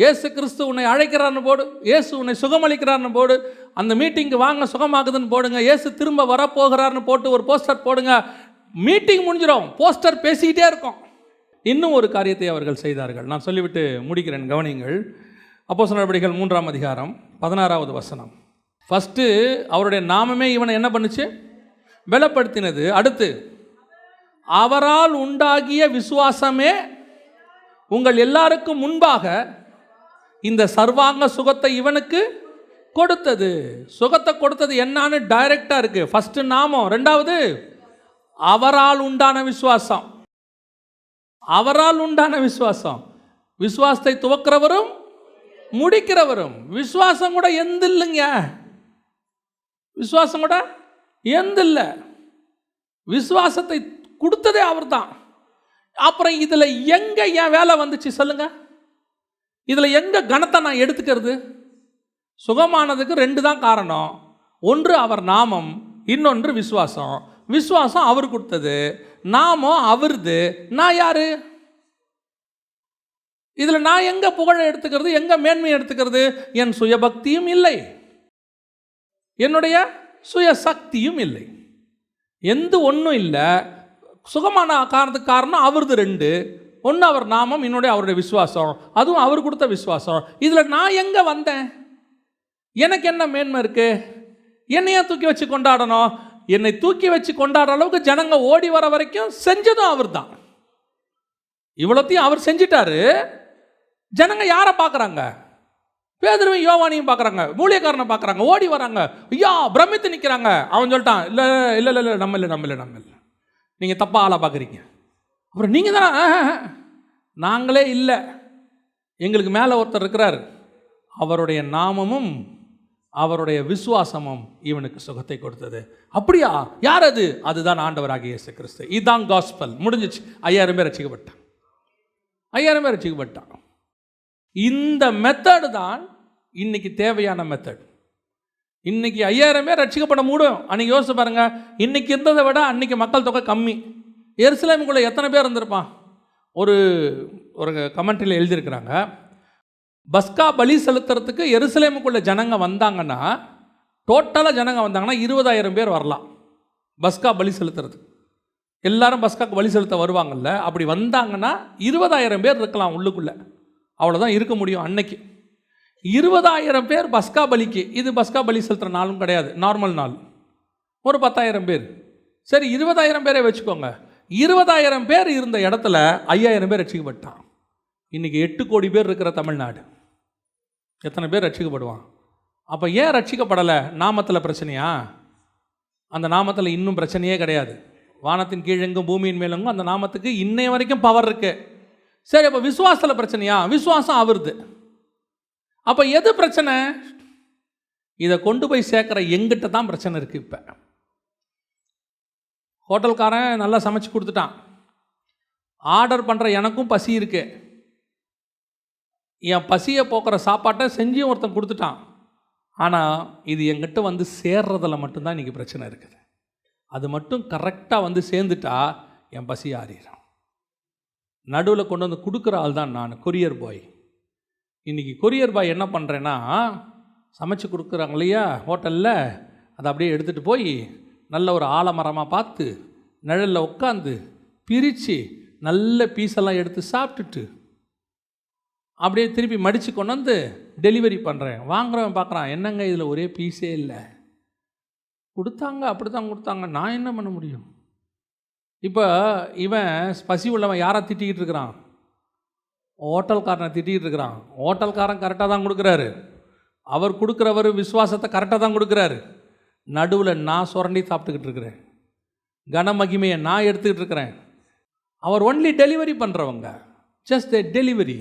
இயேசு கிறிஸ்து உன்னை அழைக்கிறான்னு போடு, இயேசு உன்னை சுகமளிக்கிறான்னு போடு, அந்த மீட்டிங்கு வாங்க சுகமாகுதுன்னு போடுங்க, இயேசு திரும்ப வரப்போகிறார்னு போட்டு ஒரு போஸ்டர் போடுங்க. மீட்டிங் முடிஞ்சிடும், போஸ்டர் பேசிக்கிட்டே இருக்கும். இன்னும் ஒரு காரியத்தை அவர்கள் செய்தார்கள், நான் சொல்லிவிட்டு முடிக்கிறேன், கவனிங்கள். அப்போஸ்தலர் நடவடிக்கைகள் மூன்றாம் அதிகாரம் பதினாறாவது வசனம். ஃபஸ்ட்டு அவருடைய நாமமே இவனை என்ன பண்ணுச்சு? பலப்படுத்தினது. அடுத்து, அவரால் உண்டாகிய விசுவாசமே உங்கள் எல்லாருக்கும் முன்பாக இந்த சர்வாங்க சுகத்தை இவனுக்கு கொடுத்தது. சுகத்தை கொடுத்தது என்னான்னு டைரெக்டாக இருக்குது. ஃபஸ்ட்டு நாமம், ரெண்டாவது அவரால் உண்டான விசுவாசம். அவரால் உண்டான விசுவாசம், விசுவாசத்தை துவக்கிறவரும் முடிக்கிறவரும். விசுவாசம் கூட எந்த இல்லைங்க, விசுவாசம் கூட எந்த இல்லை, விசுவாசத்தை கொடுத்ததே அவர் தான். அப்புறம் இதில் எங்கே என் வேலை வந்துச்சு சொல்லுங்க? இதில் எங்கே கணத்தை நான் எடுத்துக்கிறது? சுகமானதுக்கு ரெண்டு தான் காரணம், ஒன்று அவர் நாமம், இன்னொன்று விசுவாசம். விசுவாசம் அவர் கொடுத்தது, நாமம் அவருது. நான் யாரு? இதில் நான் எங்கே புகழை எடுத்துக்கிறது, எங்கே மேன்மையை எடுத்துக்கிறது? என் சுயபக்தியும் இல்லை, என்னுடைய சுயசக்தியும் இல்லை, எந்த ஒன்றும் இல்லை. சுகமான காரணத்துக்கு காரணம் அவருது ரெண்டு, ஒன்று அவர் நாமம், என்னுடைய அவருடைய விசுவாசம், அதுவும் அவர் கொடுத்த விசுவாசம். இதில் நான் எங்கே வந்தேன்? எனக்கு என்ன மேன்மை இருக்குது? என்னையே தூக்கி வச்சு கொண்டாடணும். என்னை தூக்கி வச்சு கொண்டாடுற அளவுக்கு ஜனங்க ஓடி வர வரைக்கும் செஞ்சதும் அவர் தான். இவ்வளோத்தையும் அவர் செஞ்சிட்டாரு. ஜனங்க யாரை பார்க்குறாங்க? பேதுருவையும் யோவானையும் பார்க்குறாங்க, மூலியக்காரனை பார்க்குறாங்க, ஓடி வராங்க, ஐயா பிரமித்து நிற்கிறாங்க. அவன் சொல்லிட்டான், இல்லை இல்லை இல்லை இல்லை நம்ம இல்லை நம்ம இல்லை நம்ம இல்லை நீங்கள் தப்பாக ஆளாக பார்க்குறீங்க. அப்புறம் நீங்கள் தானே? நாங்களே இல்லை, எங்களுக்கு மேலே ஒருத்தர் இருக்கிறார், அவருடைய நாமமும் அவருடைய விசுவாசமும் இவனுக்கு சுகத்தை கொடுத்தது. அப்படியா? யார் அது? அதுதான் ஆண்டவராகிய இயேசு கிறிஸ்து. இதுதான் காஸ்பல். முடிஞ்சிச்சு. ஐயாயிரம் பேர் ரட்சிக்கப்பட்டான், ஐயாயிரம் பேர் ரட்சிக்கப்பட்டான். இந்த மெத்தடு தான் இன்னைக்கு தேவையான மெத்தட். இன்னைக்கு ஐயாயிரம் பேர் ரட்சிக்கப்பட முடியும். அன்னைக்கு யோசிச்சு பாருங்க, இன்னைக்கு இருந்ததை விட அன்னைக்கு மக்கள் தொகை கம்மி. எருசலேமுக்குள்ள எத்தனை பேர் இருந்திருப்பான்? ஒரு ஒரு கமெண்ட்ரியில் எழுதியிருக்கிறாங்க, பஸ்கா பலி செலுத்துறதுக்கு எருசலேமுக்குள்ள ஜனங்க வந்தாங்கன்னா, டோட்டலாக ஜனங்க வந்தாங்கன்னா இருபதாயிரம் பேர் வரலாம் பஸ்கா பலி செலுத்துறதுக்கு. எல்லாரும் பஸ்காக்கு பலி செலுத்த வருவாங்கல்ல, அப்படி வந்தாங்கன்னா இருபதாயிரம் பேர் இருக்கலாம் உள்ளுக்குள்ளே, அவ்வளோதான் இருக்க முடியும் அன்னைக்கு. இருபதாயிரம் பேர் பஸ்கா பலிக்கு. இது பஸ்கா பலி செலுத்துகிற நாளும் கிடையாது, நார்மல் நாள் ஒரு பத்தாயிரம் பேர். சரி, இருபதாயிரம் பேரை வச்சுக்கோங்க. இருபதாயிரம் பேர் இருந்த இடத்துல ஐயாயிரம் பேர் ரட்சிக்கப்பட்டான். இன்றைக்கி எட்டு கோடி பேர் இருக்கிற தமிழ்நாடு எத்தனை பேர் ரட்சிக்கப்படுவான்? அப்போ ஏன் ரட்சிக்கப்படலை? நாமத்தில் பிரச்சனையா? அந்த நாமத்தில் இன்னும் பிரச்சனையே கிடையாது. வானத்தின் கீழெங்கும் பூமியின் மேலெங்கும் அந்த நாமத்துக்கு இன்னைய வரைக்கும் பவர் இருக்குது. சரி, அப்போ விசுவாசத்தில் பிரச்சனையா? விசுவாசம் அவருது. அப்போ எது பிரச்சனை? இதை கொண்டு போய் சேர்க்குற எங்கிட்ட தான் பிரச்சனை இருக்குது. இப்போ ஹோட்டல்காரன் நல்லா சமைச்சு கொடுத்துட்டான், ஆர்டர் பண்ணுற எனக்கும் பசி இருக்குது, என் பசியை போக்குற சாப்பாட்டை செஞ்சும் ஒருத்தன் கொடுத்துட்டான். ஆனால் இது எங்கிட்ட வந்து சேர்றதில் மட்டும்தான் இன்றைக்கி பிரச்சனை இருக்குது. அது மட்டும் கரெக்டாக வந்து சேர்ந்துட்டா என் பசி ஆறிடும். நடுவில் கொண்டு வந்து கொடுக்குற ஆள் தான் நான், கொரியர் பாய். இன்றைக்கி கொரியர் பாய் என்ன பண்ணுறேன்னா, சமைச்சு கொடுக்குறாங்க இல்லையா ஹோட்டலில், அதை அப்படியே எடுத்துகிட்டு போய் நல்ல ஒரு ஆலமரமாக பார்த்து நிழலில் உட்காந்து பிரித்து நல்ல பீஸெல்லாம் எடுத்து சாப்பிட்டுட்டு அப்படியே திருப்பி மடித்து கொண்டு வந்து டெலிவரி பண்ணுறேன். வாங்குறவன் பார்க்குறான், என்னங்க இதில் ஒரே பீஸே இல்லை, கொடுத்தாங்க அப்படி தான் கொடுத்தாங்க, நான் என்ன பண்ண முடியும்? இப்போ இவன் பசி உள்ளவன் யாரை திட்டிக்கிட்டு இருக்கிறான்? ஹோட்டல்காரனை திட்டிக்கிட்டு இருக்கிறான். ஹோட்டல்காரன் கரெக்டாக தான் கொடுக்குறாரு, அவர் கொடுக்குறவர் விசுவாசத்தை கரெக்டாக தான் கொடுக்குறாரு. நடுவில் நான் சுரண்டி சாப்பிட்டுக்கிட்டு இருக்கிறேன், கனமகிமையை நான் எடுத்துக்கிட்டு இருக்கிறேன். அவர் ஒன்லி டெலிவரி பண்ணுறவங்க, ஜஸ்ட் டெலிவரி.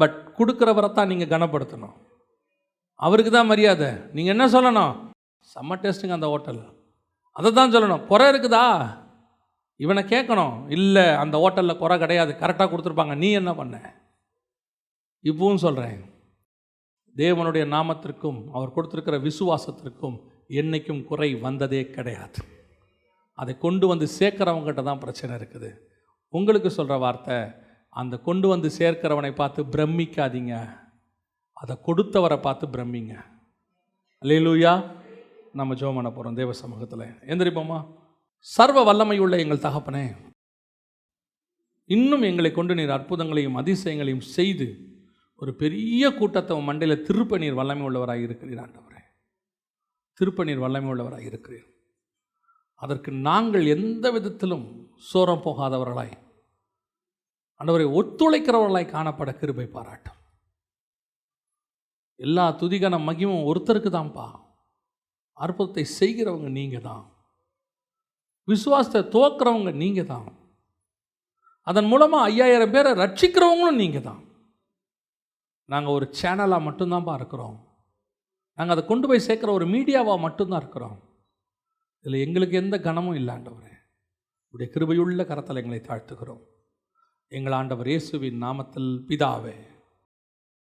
பட் கொடுக்குறவரை தான் நீங்கள் கனப்படுத்தணும், அவருக்கு தான் மரியாதை. நீங்கள் என்ன சொல்லணும்? செம்ம டேஸ்ட்டுங்க அந்த ஹோட்டல், அதை தான் சொல்லணும். குறை இருக்குதா இவனை கேட்கணும். இல்லை, அந்த ஹோட்டலில் குறை கிடையாது, கரெக்டாக கொடுத்துருப்பாங்க, நீ என்ன பண்ண? இப்பவும் சொல்கிறேன், தேவனுடைய நாமத்திற்கும் அவர் கொடுத்துருக்கிற விசுவாசத்திற்கும் என்றைக்கும் குறை வந்ததே கிடையாது. அதை கொண்டு வந்து சேர்க்குறவங்ககிட்ட தான் பிரச்சனை இருக்குது. உங்களுக்கு சொல்கிற வார்த்தை, அந்த கொண்டு வந்து சேர்க்கிறவனை பார்த்து பிரமிக்காதீங்க, அதை கொடுத்தவரை பார்த்து பிரமிங்க. அல்லேலூயா. நம்ம ஜெபம் பண்ண போகிறோம் தேவ சமூகத்தில். எந்திரிப்போமா? சர்வ வல்லமையுள்ள எங்கள் தகப்பனே, இன்னும் எங்களை கொண்டு நீர் அற்புதங்களையும் அதிசயங்களையும் செய்து ஒரு பெரிய கூட்டத்தை மண்டையில் திருப்ப நீர் வல்லமை உள்ளவராக இருக்கிறீர் ஆண்டவரே. திருப்ப நீர் வல்லமை உள்ளவராக இருக்கிறீர். அதற்கு நாங்கள் எந்த விதத்திலும் சோரம் போகாதவர்களாய் ஆண்டவரை ஒத்துழைக்கிறவர்களாய் காணப்பட கிருபை பாராட்டும். எல்லா துதிகான மகிமும் ஒருத்தருக்கு தான்ப்பா. அற்புதத்தை செய்கிறவங்க நீங்கள் தான், விசுவாசத்தை துவக்கிறவங்க நீங்கள் தான், அதன் மூலமாக ஐயாயிரம் பேரை ரட்சிக்கிறவங்களும் நீங்கள் தான். நாங்கள் ஒரு சேனலாக மட்டும்தான்ப்பா இருக்கிறோம், நாங்கள் அதை கொண்டு போய் சேர்க்குற ஒரு மீடியாவாக மட்டும்தான் இருக்கிறோம். இதில் எங்களுக்கு எந்த கனமும் இல்லை ஆண்டவரே. உடைய கிருபையுள்ள கரத்தில் எங்களை தாழ்த்துக்கிறோம் எங்கள் ஆண்டவர் இயேசுவின் நாமத்தில் பிதாவே.